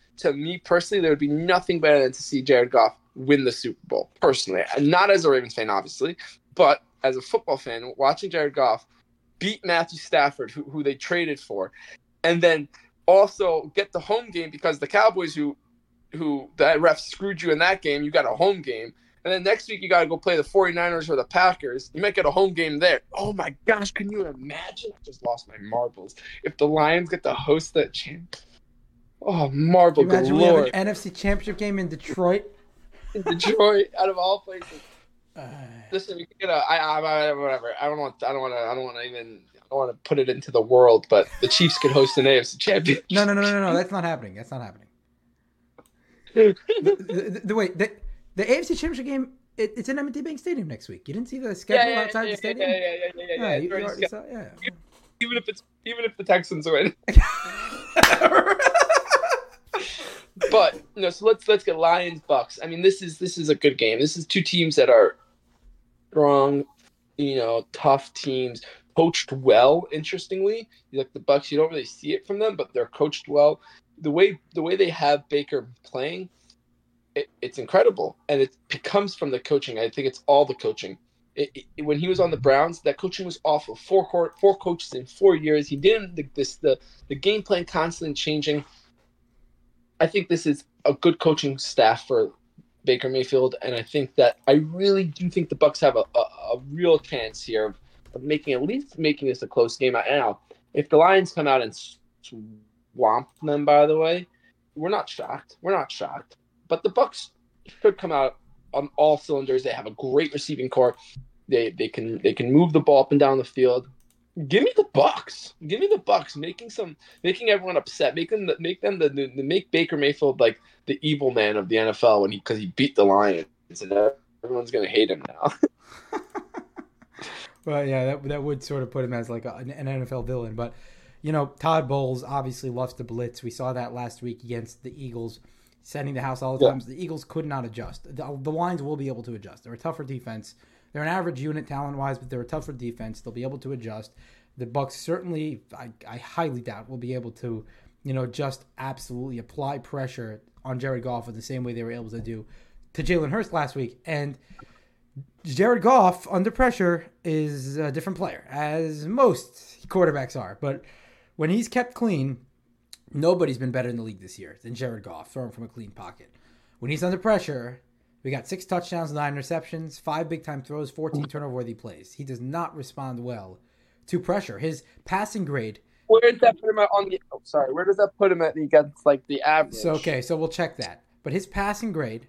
personally, there would be nothing better than to see Jared Goff win the Super Bowl, personally. And not as a Ravens fan, obviously, but as a football fan, watching Jared Goff beat Matthew Stafford, who they traded for, and then also get the home game because the Cowboys, who that ref screwed you in that game, you got a home game. And then next week you got to go play the 49ers or the Packers. You might get a home game there. Oh, my gosh, can you imagine? I just lost my marbles. If the Lions get to host that champ. Oh, marble galore. Imagine we have an NFC Championship game in Detroit. In Detroit, out of all places. Listen, whatever. I don't want to put it into the world. But the Chiefs could host an AFC Championship. No. That's not happening. The AFC Championship game. It's in M&T Bank Stadium next week. You didn't see the schedule outside the stadium. Yeah. Even if the Texans win. But no, so let's get Lions Bucks. I mean, this is a good game. This is two teams that are strong, you know, tough teams, coached well. Interestingly, like the Bucks, you don't really see it from them, but they're coached well. The way they have Baker playing, it's incredible, and it comes from the coaching. I think it's all the coaching. When he was on the Browns, that coaching was awful. Four coaches in 4 years. He didn't the game plan constantly changing. I think this is a good coaching staff for Baker Mayfield, and I think that I really do think the Bucs have a real chance here of at least making this a close game. Now, if the Lions come out and swamp them, by the way, we're not shocked. We're not shocked. But the Bucs should come out on all cylinders. They have a great receiving corps. They can move the ball up and down the field. Give me the Bucs. Give me the Bucs making everyone upset. Make Baker Mayfield like the evil man of the NFL because he beat the Lions and everyone's gonna hate him now. Well, yeah, that would sort of put him as like an NFL villain. But Todd Bowles obviously loves to blitz. We saw that last week against the Eagles, sending the house all the time. The Eagles could not adjust. The Lions will be able to adjust. They're a tougher defense. They're an average unit talent-wise, but they're a tougher defense. They'll be able to adjust. The Bucs certainly, I highly doubt, will be able to, just absolutely apply pressure on Jared Goff in the same way they were able to do to Jalen Hurts last week. And Jared Goff, under pressure, is a different player, as most quarterbacks are. But when he's kept clean, nobody's been better in the league this year than Jared Goff, throwing from a clean pocket. When he's under pressure... We got 6 touchdowns, 9 interceptions, 5 big-time throws, 14 turnover-worthy plays. He does not respond well to pressure. His passing grade... Where does that put him at where does that put him at against, the average? So we'll check that. But his passing grade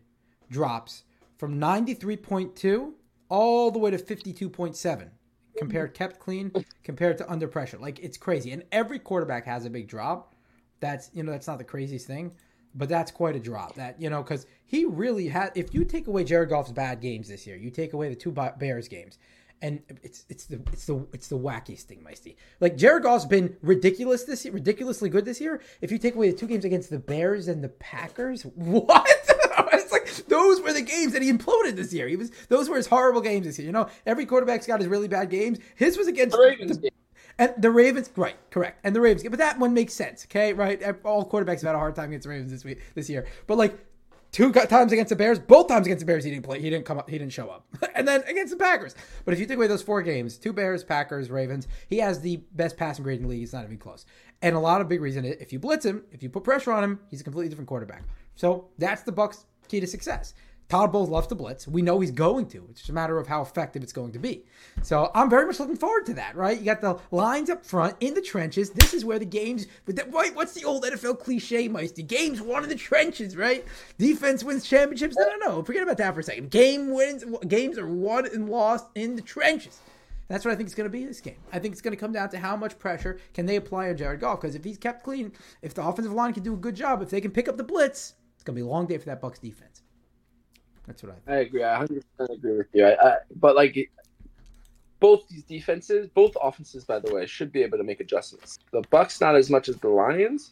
drops from 93.2 all the way to 52.7. Compared kept clean, compared to under pressure. It's crazy. And every quarterback has a big drop. That's, that's not the craziest thing. But that's quite a drop. That, because he really had – if you take away Jared Goff's bad games this year, you take away the 2 Bears games, and it's the wackiest thing, Meisty. Jared Goff's been ridiculously good this year. If you take away the 2 games against the Bears and the Packers, what? It's those were the games that he imploded this year. Those were his horrible games this year. Every quarterback's got his really bad games. His was against the Ravens. And the Ravens, right, correct. And the Ravens, but that one makes sense, okay, right? All quarterbacks have had a hard time against the Ravens this year. But 2 times against the Bears, both times against the Bears, he didn't play. He didn't come up. He didn't show up. And then against the Packers. But if you take away those 4 games, 2 Bears, Packers, Ravens, he has the best passing grade in the league. It's not even close. And a lot of big reason, if you blitz him, if you put pressure on him, he's a completely different quarterback. So that's the Bucs' key to success. Todd Bowles loves to blitz. We know he's going to. It's just a matter of how effective it's going to be. So I'm very much looking forward to that, right? You got the lines up front in the trenches. This is where the games, right? What's the old NFL cliche, Meisty? Games won in the trenches, right? Defense wins championships. No. Forget about that for a second. Games are won and lost in the trenches. That's what I think it's going to be this game. I think it's going to come down to how much pressure can they apply on Jared Goff. Because if he's kept clean, if the offensive line can do a good job, if they can pick up the blitz, it's going to be a long day for that Bucs defense. That's what I think. I agree. I 100% agree with you. But both these defenses, both offenses, by the way, should be able to make adjustments. The Bucs not as much as the Lions,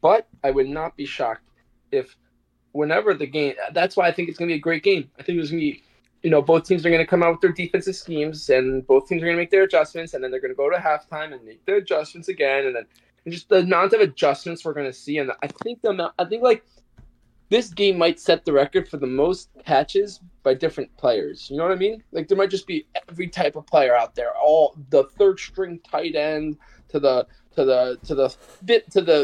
but I would not be shocked if whenever the game – that's why I think it's going to be a great game. I think it's going to be – both teams are going to come out with their defensive schemes, and both teams are going to make their adjustments, and then they're going to go to halftime and make their adjustments again, and then just the amount of adjustments we're going to see. And I think this game might set the record for the most catches by different players. You know what I mean? There might just be every type of player out there. All the third string tight end to the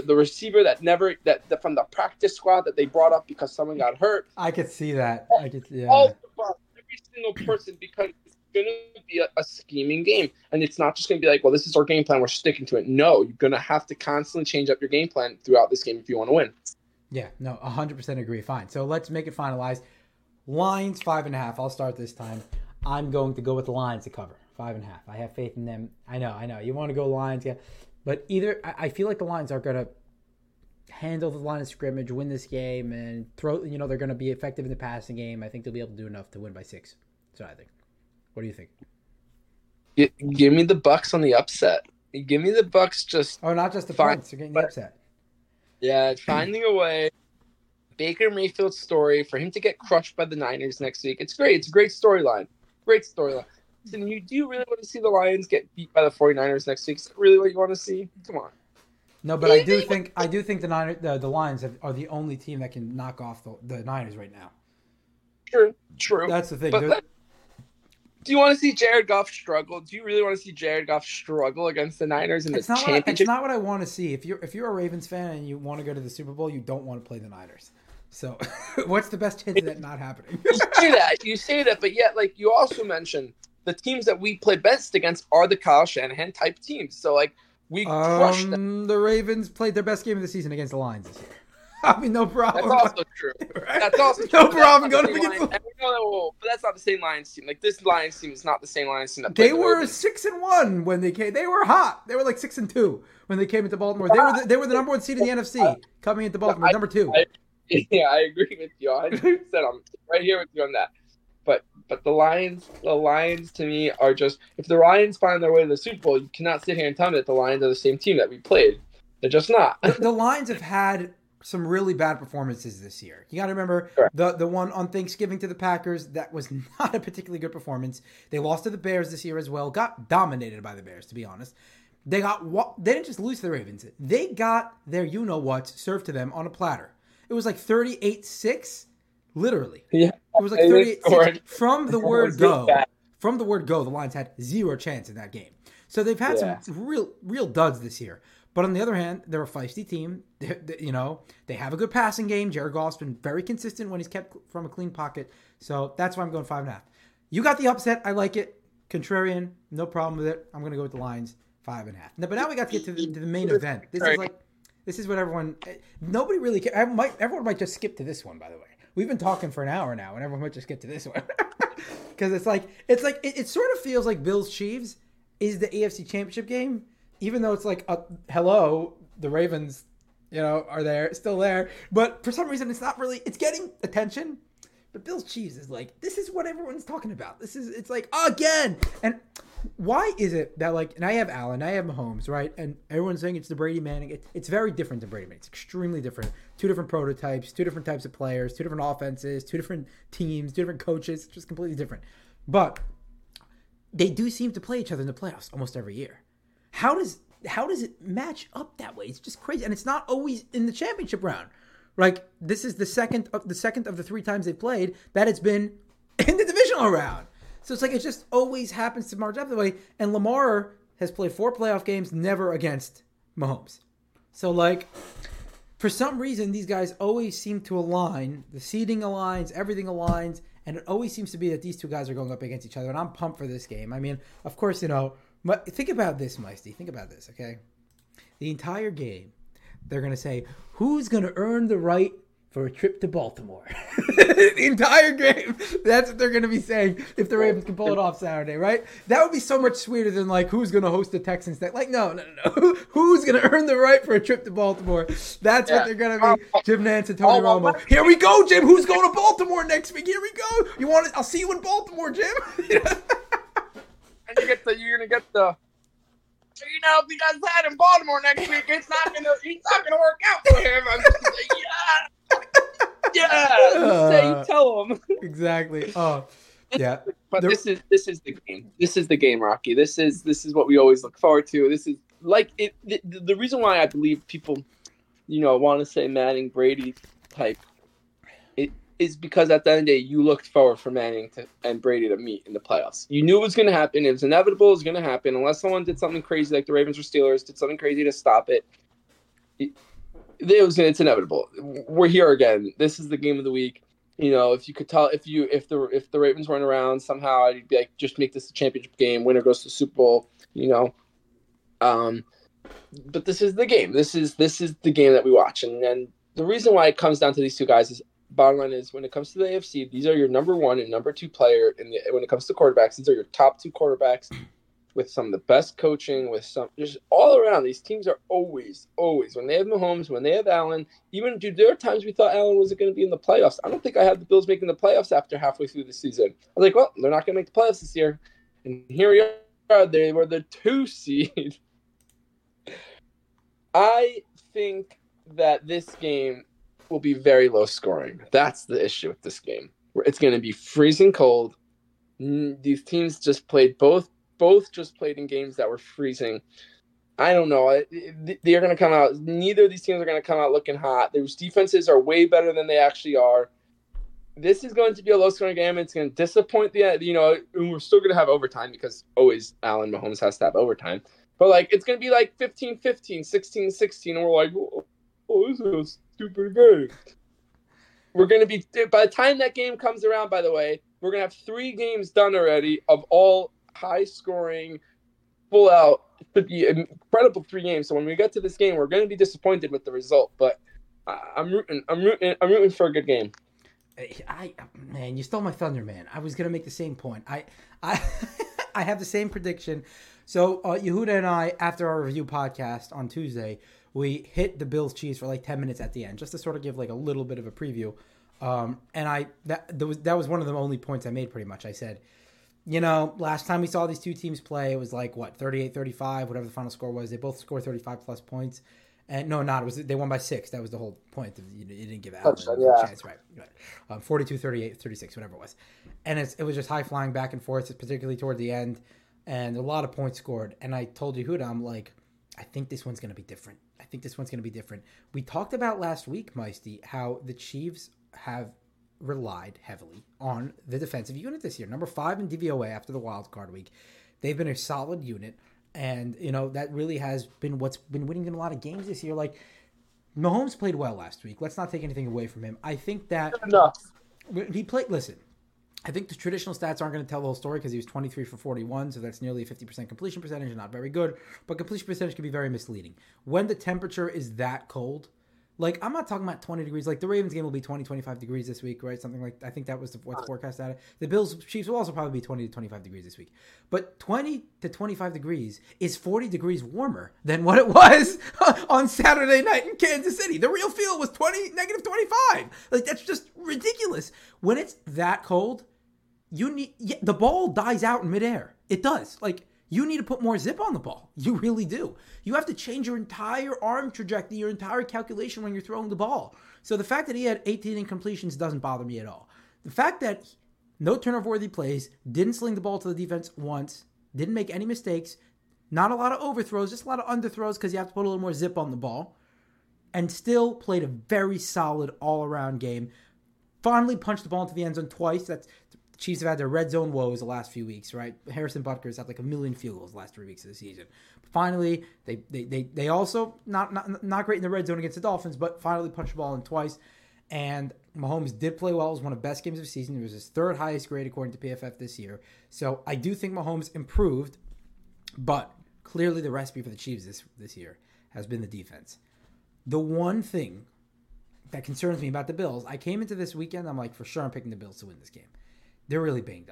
receiver that from the practice squad that they brought up because someone got hurt. I could see that. Every single person, because it's going to be a scheming game, and it's not just going to be this is our game plan. We're sticking to it. No, you're going to have to constantly change up your game plan throughout this game if you want to win. Yeah, no, 100% agree. Fine. So let's make it finalized. Lines 5.5. I'll start this time. I'm going to go with the Lions to cover 5.5. I have faith in them. I know. You want to go Lions, yeah. But either I feel like the Lions are going to handle the line of scrimmage, win this game, and throw. They're going to be effective in the passing game. I think they'll be able to do enough to win by 6. So I think. What do you think? Give me the Bucs on the upset. Give me the Bucs just. Oh, not just the points. They're getting the upset. Yeah, finding a way. Baker Mayfield's story, for him to get crushed by the Niners next week, it's great. It's a great storyline. Great storyline. And you do really want to see the Lions get beat by the 49ers next week? Is that really what you want to see? Come on. No, but I do think the Lions are the only team that can knock off the Niners right now. True. That's the thing. Do you want to see Jared Goff struggle? Do you really want to see Jared Goff struggle against the Niners in the championship? It's not what I want to see. If you're a Ravens fan and you want to go to the Super Bowl, you don't want to play the Niners. So what's the best chance of that not happening? You say that, but yet, like, you also mentioned the teams that we play best against are the Kyle Shanahan type teams. So, like, we crushed them. The Ravens played their best game of the season against the Lions this year. I mean, no problem. That's also true. Right? That's also true. No problem going up against the Lions. No, but that's not the same Lions team. Like, this Lions team is not the same Lions team. They were 6-1 when they came. They were hot. They were like 6-2 when they came into Baltimore. They were the number one seed in the NFC coming into Baltimore, number two. I agree with you. 100%. I'm right here with you on that. But the Lions to me are just, if the Lions find their way to the Super Bowl, you cannot sit here and tell me that the Lions are the same team that we played. They're just not. The Lions have had some really bad performances this year. You got to remember the one on Thanksgiving to the Packers. That was not a particularly good performance. They lost to the Bears this year as well. Got dominated by the Bears, to be honest. They didn't just lose to the Ravens. They got their you-know-what served to them on a platter. It was like 38-6, literally. Yeah, it was like 38-6 From the word go, the Lions had zero chance in that game. So they've had some real duds this year. But on the other hand, they're a feisty team. They have a good passing game. Jared Goff's been very consistent when he's kept from a clean pocket. So that's why I'm going 5.5. You got the upset. I like it. Contrarian, no problem with it. I'm going to go with the Lions 5.5. But now we got to get to the main event. This is what nobody really cares. Everyone might just skip to this one, by the way. We've been talking for an hour now, and everyone might just skip to this one. Because it sort of feels like Bills Chiefs is the AFC Championship game, even though it's like, the Ravens, are still there. But for some reason, it's not really, it's getting attention. But Bills Chiefs is like, this is what everyone's talking about. Again. And why is it that, like, and I have Allen, I have Mahomes, right? And everyone's saying it's the Brady Manning. It's very different than Brady Manning. It's extremely different. Two different prototypes, two different types of players, two different offenses, two different teams, two different coaches. It's just completely different. But they do seem to play each other in the playoffs almost every year. How does it match up that way? It's just crazy. And it's not always in the championship round. Like, this is the second of the three times they played that it's been in the divisional round. So it's like it just always happens to march up that way. And Lamar has played 4 playoff games, never against Mahomes. So, like, for some reason, these guys always seem to align. The seeding aligns, everything aligns, and it always seems to be that these two guys are going up against each other. And I'm pumped for this game. I mean, of course, think about this, Meisty. Think about this, okay? The entire game, they're going to say, who's going to earn the right for a trip to Baltimore? The entire game. That's what they're going to be saying if the Ravens can pull it off Saturday, right? That would be so much sweeter than, like, who's going to host the Texans. No. Who's going to earn the right for a trip to Baltimore? That's what they're going to be. Jim Nance and Tony Romo. Here we go, Jim. Who's going to Baltimore next week? Here we go. I'll see you in Baltimore, Jim. You're going to get the... if he does that in Baltimore next week, he's not gonna work out for him. I'm just like, you tell him exactly. Oh, yeah. But this is the game. This is the game, Rocky. This is what we always look forward to. This is like it. The reason why I believe people, want to say Manning Brady type, it is because at the end of the day, you looked forward for Manning and Brady to meet in the playoffs. You knew it was going to happen. It was inevitable. It was going to happen unless someone did something crazy, like the Ravens or Steelers did something crazy to stop it. It's inevitable. We're here again. This is the game of the week. If you could tell, if the Ravens weren't around somehow, I'd be like, just make this a championship game. Winner goes to the Super Bowl. But this is the game. This is the game that we watch. And the reason why it comes down to these two guys is, bottom line is, when it comes to the AFC, these are your number 1 and number 2 player. And when it comes to quarterbacks, these are your top 2 quarterbacks with some of the best coaching, with some just all around. These teams are always, when they have Mahomes, when they have Allen, even there are times we thought Allen wasn't going to be in the playoffs. I don't think I had the Bills making the playoffs after halfway through the season. I was like, well, they're not going to make the playoffs this year. And here we are. They were the 2 seed. I think that this game will be very low scoring. That's the issue with this game. It's going to be freezing cold. These teams just played both just played in games that were freezing. I don't know. They're going to come out. Neither of these teams are going to come out looking hot. Their defenses are way better than they actually are. This is going to be a low scoring game. It's going to disappoint and we're still going to have overtime because always Allen Mahomes has to have overtime. But it's going to be 15-15, 16-16, and we're like, oh, this is stupid game. We're going to be – by the time that game comes around, by the way, we're going to have three games done already of all high-scoring, full-out, should be incredible three games. So when we get to this game, we're going to be disappointed with the result. But I'm rooting for a good game. Man, you stole my thunder, man. I was going to make the same point. I I have the same prediction. So Yehuda and I, after our review podcast on Tuesday, we hit the Bills Chiefs for like 10 minutes at the end, just to sort of give like a little bit of a preview. And that was one of the only points I made pretty much. I said, you know, last time we saw these two teams play, it was like, what, 38-35, whatever the final score was. They both scored 35-plus points. And they won by 6. That was the whole point. You didn't give out a chance, right? 42, 38, 36, whatever it was. And it was just high-flying back and forth, particularly toward the end, and a lot of points scored. And I told Yehuda, I'm like, I think this one's going to be different. We talked about last week, Meisty, how the Chiefs have relied heavily on the defensive unit this year. Number 5 in DVOA after the wild card week. They've been a solid unit. And, you know, that really has been what's been winning in a lot of games this year. Like, Mahomes played well last week. Let's not take anything away from him. I think that he played – listen, I think the traditional stats aren't going to tell the whole story because he was 23 for 41, so that's nearly a 50% completion percentage and not very good. But completion percentage can be very misleading. When the temperature is that cold – like, I'm not talking about 20 degrees. Like, the Ravens game will be 20, 25 degrees this week, right? Something like, I think that was what's forecast out of. The Bills, Chiefs will also probably be 20 to 25 degrees this week. But 20 to 25 degrees is 40 degrees warmer than what it was on Saturday night in Kansas City. The real field was -25. Like, that's just ridiculous. When it's that cold, the ball dies out in midair. It does. Like, you need to put more zip on the ball. You really do. You have to change your entire arm trajectory, your entire calculation when you're throwing the ball. So the fact that he had 18 incompletions doesn't bother me at all. The fact that no turnover-worthy plays, didn't sling the ball to the defense once, didn't make any mistakes, not a lot of overthrows, just a lot of underthrows because you have to put a little more zip on the ball, and still played a very solid all-around game. Finally punched the ball into the end zone twice. That's... Chiefs have had their red zone woes the last few weeks, right? Harrison Butker's had like a million field goals the last 3 weeks of the season. But finally, they also not great in the red zone against the Dolphins, but finally punched the ball in twice. And Mahomes did play well. It was one of the best games of the season. It was his third highest grade according to PFF this year. So I do think Mahomes improved, but clearly the recipe for the Chiefs this year has been the defense. The one thing that concerns me about the Bills, I came into this weekend, I'm like, for sure I'm picking the Bills to win this game. They're really banged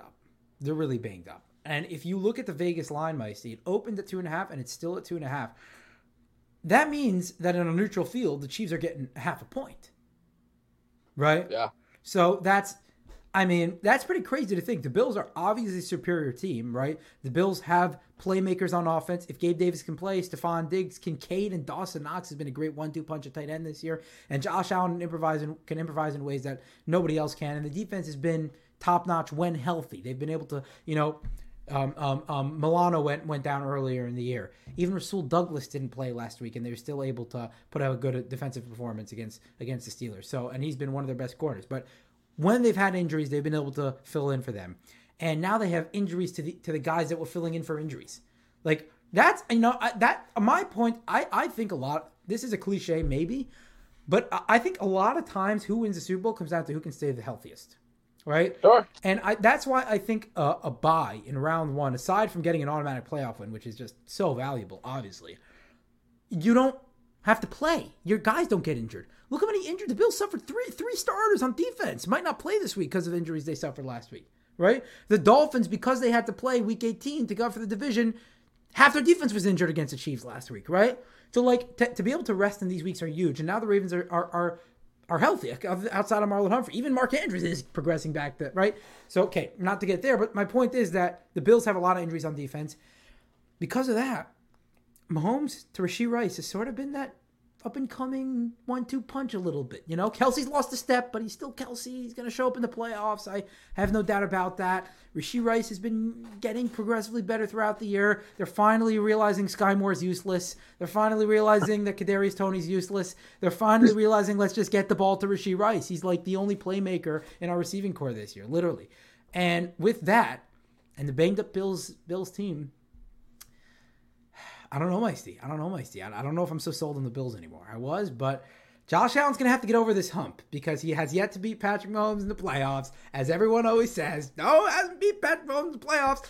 up. And if you look at the Vegas line, Meisty, it opened at 2.5 and it's still at 2.5. That means that in a neutral field, the Chiefs are getting 0.5 point. Right? Yeah. So that's pretty crazy to think. The Bills are obviously a superior team, right? The Bills have playmakers on offense. If Gabe Davis can play, Stephon Diggs, Kincaid, and Dawson Knox has been a great 1-2 punch at tight end this year. And Josh Allen can improvise in ways that nobody else can. And the defense has been top-notch when healthy. They've been able to, Milano went down earlier in the year. Even Rasul Douglas didn't play last week, and they were still able to put out a good defensive performance against the Steelers. So, and he's been one of their best corners. But when they've had injuries, they've been able to fill in for them. And now they have injuries to the guys that were filling in for injuries. Like, that's, my point, I think a lot, this is a cliche maybe, but I think a lot of times who wins the Super Bowl comes down to who can stay the healthiest. Right? Sure. And that's why I think a bye in round one, aside from getting an automatic playoff win, which is just so valuable, obviously, you don't have to play. Your guys don't get injured. Look how many injured. The Bills suffered three starters on defense. Might not play this week because of injuries they suffered last week. Right? The Dolphins, because they had to play week 18 to go for the division, half their defense was injured against the Chiefs last week. Right? So, like, to be able to rest in these weeks are huge. And now the Ravens are healthy outside of Marlon Humphrey. Even Mark Andrews is progressing back, right? So, okay, not to get there, but my point is that the Bills have a lot of injuries on defense. Because of that, Mahomes to Rashee Rice has sort of been that up-and-coming 1-2 punch a little bit. You know, Kelsey's lost a step, but he's still Kelsey. He's going to show up in the playoffs. I have no doubt about that. Rashee Rice has been getting progressively better throughout the year. They're finally realizing Sky Moore is useless. They're finally realizing that Kadarius Toney's useless. They're finally realizing let's just get the ball to Rashee Rice. He's like the only playmaker in our receiving core this year, literally. And with that, and the banged-up Bills team, I don't know, Meisty. I don't know if I'm so sold on the Bills anymore. I was, but Josh Allen's going to have to get over this hump because he has yet to beat Patrick Mahomes in the playoffs. As everyone always says, no, hasn't beat Patrick Mahomes in the playoffs.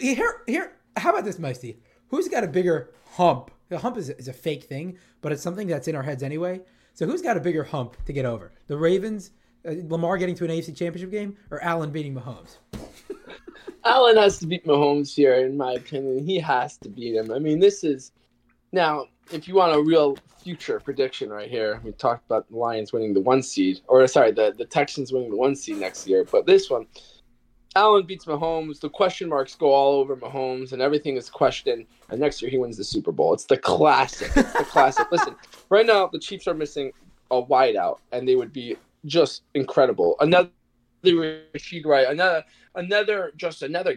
Here, how about this, Meisty? Who's got a bigger hump? The hump is a fake thing, but it's something that's in our heads anyway. So who's got a bigger hump to get over? The Ravens, Lamar getting to an AFC Championship game, or Allen beating Mahomes? Allen has to beat Mahomes here, in my opinion. He has to beat him. I mean, this is – now, if you want a real future prediction right here, we talked about the Lions winning the one seed – or, sorry, the Texans winning the one seed next year. But this one, Allen beats Mahomes. The question marks go all over Mahomes, and everything is questioned. And next year he wins the Super Bowl. It's the classic. It's the classic. Listen, right now the Chiefs are missing a wideout, and they would be just incredible. Another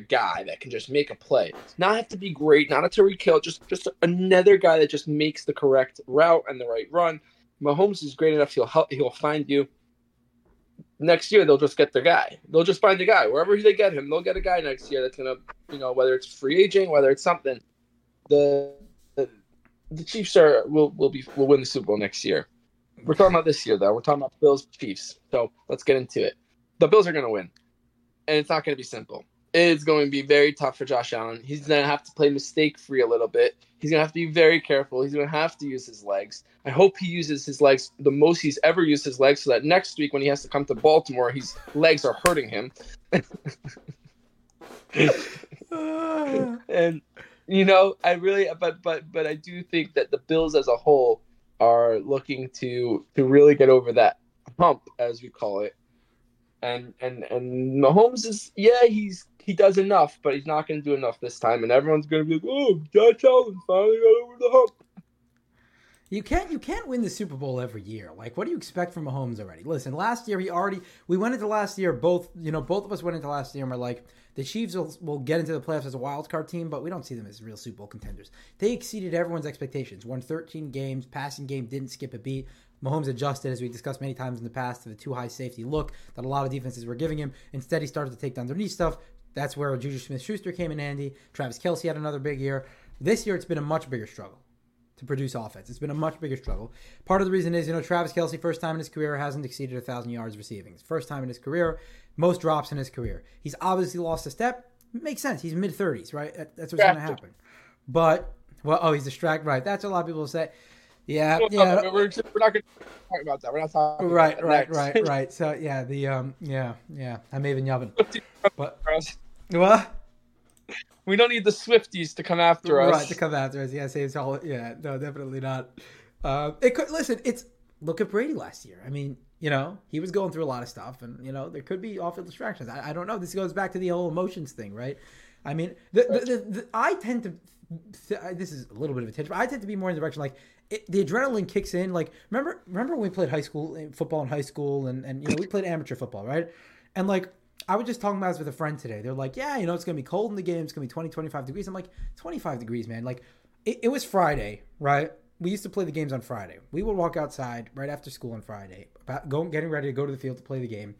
guy that can just make a play. Not have to be great, not a Tyreek Hill, just another guy that just makes the correct route and the right run. Mahomes is great enough, he'll find you. Next year they'll just get their guy. They'll just find a guy. Wherever they get him, they'll get a guy next year that's gonna, whether it's free agent, whether it's something. The Chiefs will win the Super Bowl next year. We're talking about this year though. We're talking about Bills Chiefs. So let's get into it. The Bills are going to win, and it's not going to be simple. It's going to be very tough for Josh Allen. He's going to have to play mistake-free a little bit. He's going to have to be very careful. He's going to have to use his legs. I hope he uses his legs the most he's ever used his legs so that next week when he has to come to Baltimore, his legs are hurting him. And, I do think that the Bills as a whole are looking to really get over that hump, as we call it. And Mahomes is he does enough, but he's not going to do enough this time, and everyone's going to be like, oh, Josh Allen finally got over the hump. You can't win the Super Bowl every year. Like, what do you expect from Mahomes already? Listen, last year we went into last year both of us went into last year and were like, the Chiefs will get into the playoffs as a wild card team, but we don't see them as real Super Bowl contenders. They exceeded everyone's expectations. Won 13 games, passing game didn't skip a beat. Mahomes adjusted, as we discussed many times in the past, to the too high safety look that a lot of defenses were giving him. Instead, he started to take the underneath stuff. That's where Juju Smith-Schuster came in handy. Travis Kelce had another big year. This year, it's been a much bigger struggle to produce offense. It's been a much bigger struggle. Part of the reason is, Travis Kelce, first time in his career, hasn't exceeded 1,000 yards receiving. First time in his career, most drops in his career. He's obviously lost a step. Makes sense. He's mid-30s, right? That's what's going to happen. But, he's distracted. Right. That's what a lot of people say. Yeah. We're not going to talk about that. We're not talking about that. Right. So, I'm even yapping. But, what? We don't need the Swifties to come after us. Right, to come after us. Yeah, saves all. Yeah, no, definitely not. Look at Brady last year. I mean, he was going through a lot of stuff, and, there could be off-field distractions. I don't know. This goes back to the whole emotions thing, right? I mean, I tend to. This is a little bit of a tangent, but I tend to be more in the direction like the adrenaline kicks in. Like remember when we played football in high school, and we played amateur football, right? And like I was just talking about this with a friend today. They're like, yeah, it's gonna be cold in the game. It's gonna be 20, 25 degrees. I'm like, 25 degrees, man. Like it was Friday, right? We used to play the games on Friday. We would walk outside right after school on Friday, getting ready to go to the field to play the game.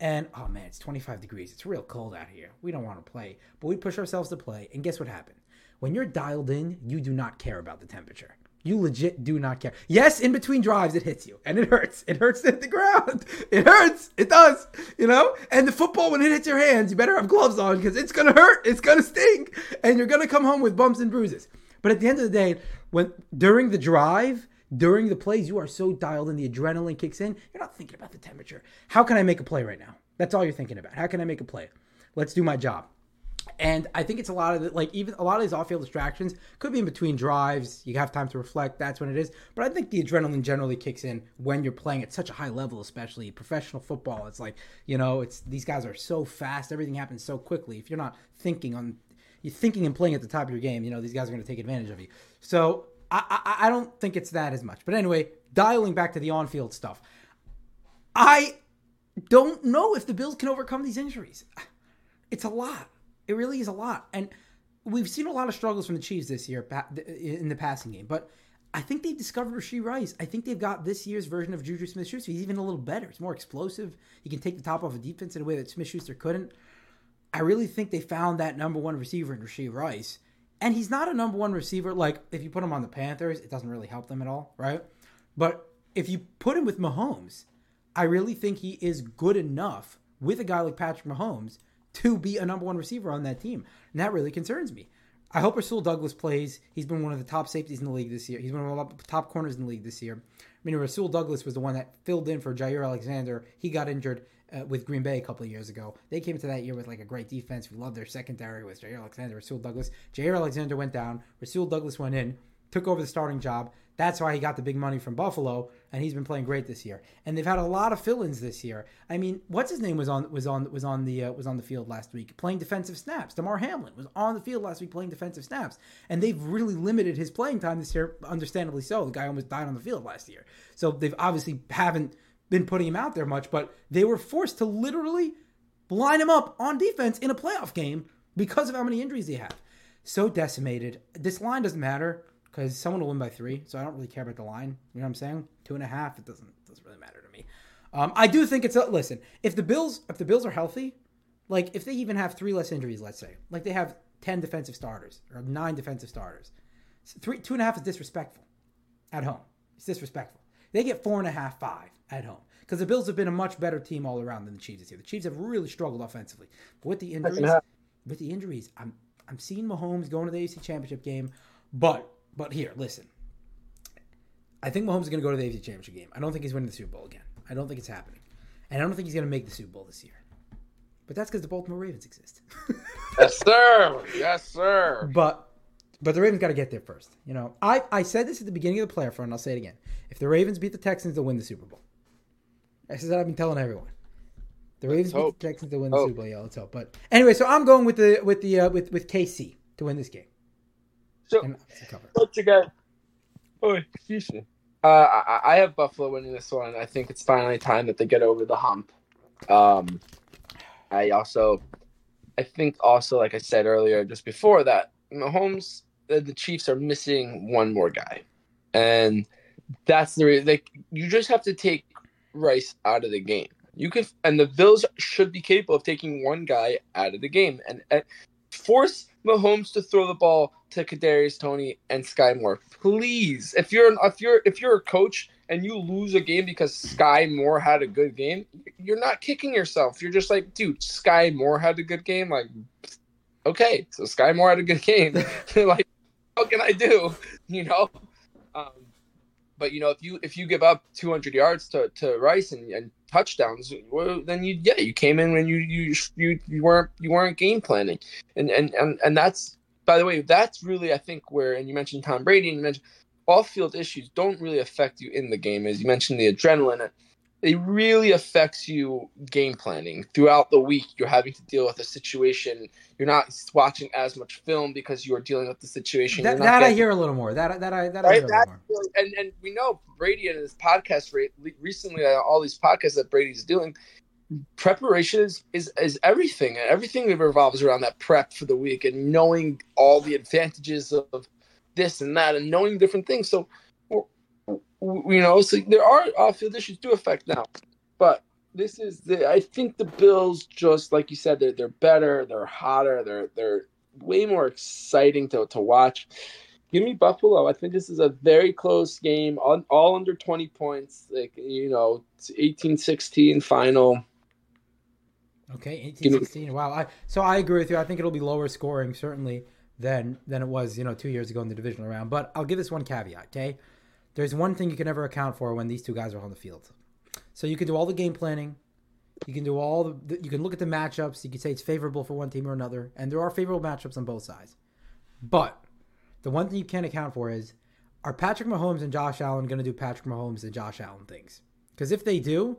And, oh man, it's 25 degrees. It's real cold out here. We don't want to play, but we push ourselves to play. And guess what happened? When you're dialed in, you do not care about the temperature. You legit do not care. Yes, in between drives, it hits you, and it hurts. It hurts to hit the ground. It hurts. It does, And the football, when it hits your hands, you better have gloves on because it's going to hurt. It's going to stink, and you're going to come home with bumps and bruises. But at the end of the day, during the drive, during the plays, you are so dialed in, the adrenaline kicks in, you're not thinking about the temperature. How can I make a play right now? That's all you're thinking about. How can I make a play? Let's do my job. And I think it's a lot of even a lot of these off-field distractions could be in between drives. You have time to reflect. That's when it is. But I think the adrenaline generally kicks in when you're playing at such a high level, especially professional football. It's like, it's these guys are so fast. Everything happens so quickly. If you're not thinking and playing at the top of your game, these guys are going to take advantage of you. So I don't think it's that as much. But anyway, dialing back to the on-field stuff, I don't know if the Bills can overcome these injuries. It's a lot. It really is a lot. And we've seen a lot of struggles from the Chiefs this year in the passing game. But I think they've discovered Rashee Rice. I think they've got this year's version of Juju Smith-Schuster. He's even a little better. He's more explosive. He can take the top off a defense in a way that Smith-Schuster couldn't. I really think they found that number one receiver in Rashee Rice. And he's not a number one receiver. Like, if you put him on the Panthers, it doesn't really help them at all, right? But if you put him with Mahomes, I really think he is good enough with a guy like Patrick Mahomes to be a number one receiver on that team. And that really concerns me. I hope Rasul Douglas plays. He's been one of the top safeties in the league this year. He's been one of the top corners in the league this year. I mean, Rasul Douglas was the one that filled in for Jaire Alexander. He got injured with Green Bay a couple of years ago. They came into that year with like a great defense. We loved their secondary with Jaire Alexander, Rasul Douglas. Jaire Alexander went down. Rasul Douglas went in, took over the starting job. That's why he got the big money from Buffalo, and he's been playing great this year. And they've had a lot of fill-ins this year. I mean, what's his name was on the field last week playing defensive snaps. Damar Hamlin was on the field last week playing defensive snaps, and they've really limited his playing time this year, understandably so. The guy almost died on the field last year, so they've obviously haven't been putting him out there much. But they were forced to literally line him up on defense in a playoff game because of how many injuries they have. So decimated. This line doesn't matter, because someone will win by 3, so I don't really care about the line. You know what I'm saying? 2.5, it doesn't really matter to me. I do think it's listen. If the Bills are healthy, like if they even have 3 less injuries, let's say, like they have 10 defensive starters or 9 defensive starters, 2.5 is disrespectful at home. It's disrespectful. They get 4.5, 5 at home, because the Bills have been a much better team all around than the Chiefs this year. The Chiefs have really struggled offensively, but with the injuries, I'm seeing Mahomes going to the AFC Championship game, But here, listen. I think Mahomes is going to go to the AFC Championship game. I don't think he's winning the Super Bowl again. I don't think it's happening. And I don't think he's going to make the Super Bowl this year. But that's because the Baltimore Ravens exist. Yes, sir. Yes, sir. But the Ravens got to get there first. You know, I said this at the beginning of the playoff run, and I'll say it again. If the Ravens beat the Texans, they'll win the Super Bowl. This is what I've been telling everyone. The Ravens beat the Texans to win the Super Bowl. Yeah, let's hope. But anyway, so I'm going with KC to win this game. So, what you got? Oh, excuse me. I have Buffalo winning this one. I think it's finally time that they get over the hump. I think also, like I said earlier, just before that, Mahomes, the Chiefs are missing one more guy, and that's the reason. Like, you just have to take Rice out of the game. You can, and the Bills should be capable of taking one guy out of the game and force Mahomes to throw the ball to Kadarius Toney and Sky Moore. Please, if you're a coach and you lose a game because Sky Moore had a good game, you're not kicking yourself. You're just like, dude, Sky Moore had a good game. Like, okay, so Sky Moore had a good game. Like, what can I do? You know. But you know, if you give up 200 yards to Rice and touchdowns, well, then you came in when you weren't game planning, and that's, by the way, that's really, I think, where, and you mentioned Tom Brady, and you mentioned off field issues don't really affect you in the game. As you mentioned, the adrenaline, it really affects you game planning throughout the week. You're having to deal with a situation. You're not watching as much film because you are dealing with the situation. I hear a little more. I hear a little more. And we know Brady and his podcast recently, all these podcasts that Brady's doing, preparation is everything. And everything revolves around that prep for the week and knowing all the advantages of this and that and knowing different things. So, you know, so there are off-field issues do affect now, but this is I think the Bills, just like you said, they're better, they're hotter, they're way more exciting to watch. Give me Buffalo. I think this is a very close game, all under 20 points. Like, you know, it's 18-16 final. Okay, 18-16. Wow. So I agree with you. I think it'll be lower scoring certainly than it was, you know, 2 years ago in the divisional round. But I'll give this one caveat. Okay. There's one thing you can never account for when these two guys are on the field. So you can do all the game planning, you can do you can look at the matchups, you can say it's favorable for one team or another, and there are favorable matchups on both sides. But the one thing you can't account for is, are Patrick Mahomes and Josh Allen going to do Patrick Mahomes and Josh Allen things? Because if they do,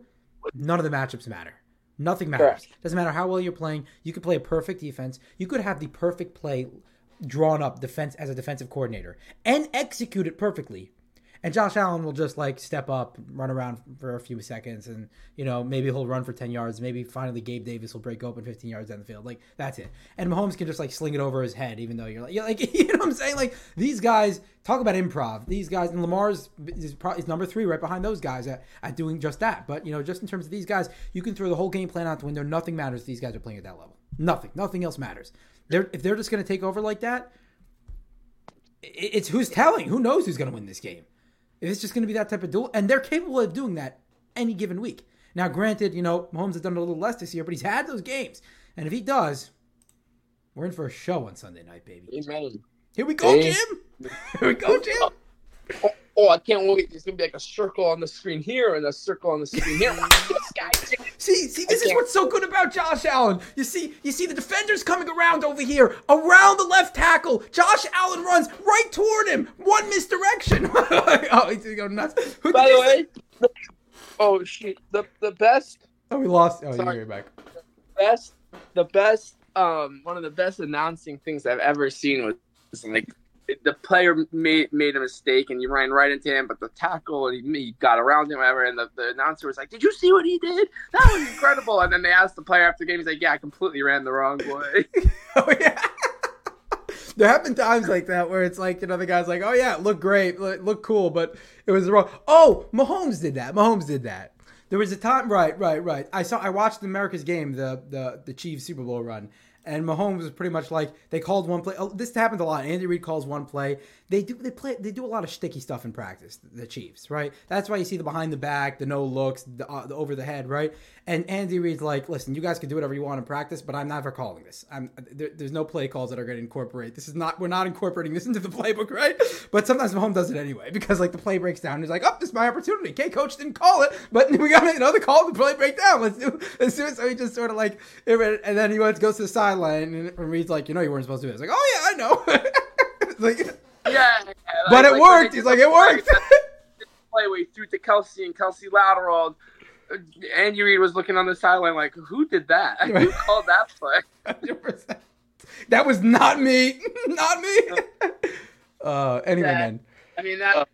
none of the matchups matter. Nothing matters. Correct. Doesn't matter how well you're playing. You could play a perfect defense. You could have the perfect play drawn up defense as a defensive coordinator and execute it perfectly. And Josh Allen will just, like, step up, run around for a few seconds, and, you know, maybe he'll run for 10 yards. Maybe finally Gabe Davis will break open 15 yards down the field. Like, that's it. And Mahomes can just, like, sling it over his head, even though you're like, you know what I'm saying? Like, these guys, talk about improv. These guys, and Lamar's is number 3 right behind those guys at doing just that. But, you know, just in terms of these guys, you can throw the whole game plan out the window. Nothing matters if these guys are playing at that level. Nothing. Nothing else matters. If they're just going to take over like that, it's who's telling. Who knows who's going to win this game? It's just going to be that type of duel, and they're capable of doing that any given week. Now, granted, you know, Mahomes has done a little less this year, but he's had those games. And if he does, we're in for a show on Sunday night, baby. Amen. Here we go, Jim. Here we go, Jim. Oh, I can't wait. It's going to be like a circle on the screen here and a circle on the screen here. See, this is what's so good about Josh Allen. You see the defenders coming around over here, around the left tackle. Josh Allen runs right toward him. One misdirection. Oh, he's going to go nuts. By the way, oh, shit. The best. Oh, we lost. Oh, sorry. You're back. One of the best announcing things I've ever seen was like, the player made a mistake, and you ran right into him, but the tackle, and he got around him, whatever, and the announcer was like, did you see what he did? That was incredible. And then they asked the player after the game, he's like, yeah, I completely ran the wrong way. Oh, yeah. There have been times like that where it's like, you know, the guy's like, oh, yeah, it looked great, it looked cool, but it was wrong. Oh, Mahomes did that. There was a time, right. I watched America's Game, the Chiefs Super Bowl run. And Mahomes was pretty much like, they called one play. Oh, this happens a lot. Andy Reid calls one play. They do a lot of shticky stuff in practice, the Chiefs, right? That's why you see the behind the back, the no looks, the over the head, right? And Andy Reid's like, listen, you guys can do whatever you want in practice, but I'm never calling this. There's no play calls that are going to incorporate. We're not incorporating this into the playbook, right? But sometimes Mahomes does it anyway because like the play breaks down. And he's like, oh, this is my opportunity. Okay, coach didn't call it, but we got another call. The play break down. Let's do it. So he just sort of like, and then he goes to the sideline. And Reed's like, you know, you weren't supposed to do this. Like, oh, yeah, I know. Like, yeah. But it worked. He's like, it worked. Playway through to Kelce, and Kelce lateral. Andy Reid was looking on the sideline like, who did that? Right. Who called that play? 100%. That was not me. Not me. Anyway, man. I mean, that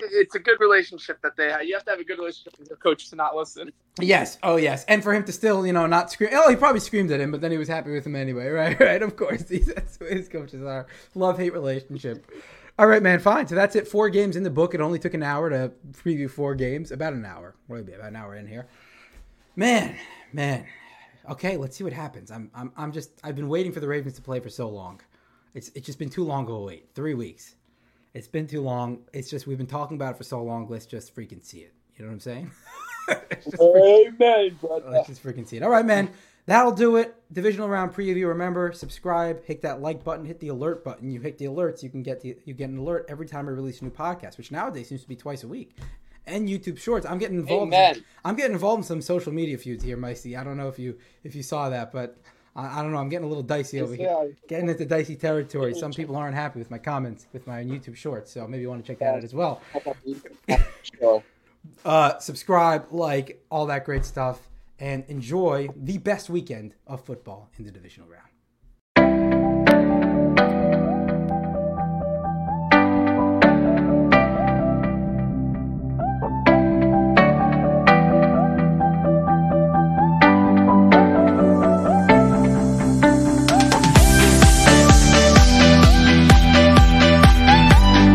it's a good relationship that they have. You have to have a good relationship with your coach to not listen. Yes. Oh, yes. And for him to still, you know, not scream. Oh, he probably screamed at him, but then he was happy with him anyway. Right. Of course. That's the way his coaches are. Love-hate relationship. All right, man. Fine. So that's it. 4 games in the book. It only took an hour to preview 4 games. About an hour. What would it be? About an hour in here. Man. Okay. Let's see what happens. I've been waiting for the Ravens to play for so long. It's just been too long of a wait. 3 weeks. It's been too long. It's just, we've been talking about it for so long. Let's just freaking see it. You know what I'm saying? Amen, brother. Let's just freaking see it. All right, man. That'll do it. Divisional round preview. Remember, subscribe, hit that like button, hit the alert button. You hit the alerts, you get an alert every time I release a new podcast, which nowadays seems to be twice a week. And YouTube Shorts. I'm getting involved in some social media feuds here, Micey. I don't know if you saw that, but I don't know. I'm getting a little dicey over here. Getting into dicey territory. Some people aren't happy with my comments, with my YouTube Shorts. So maybe you want to check that out as well. Subscribe, like, all that great stuff. And enjoy the best weekend of football in the divisional round.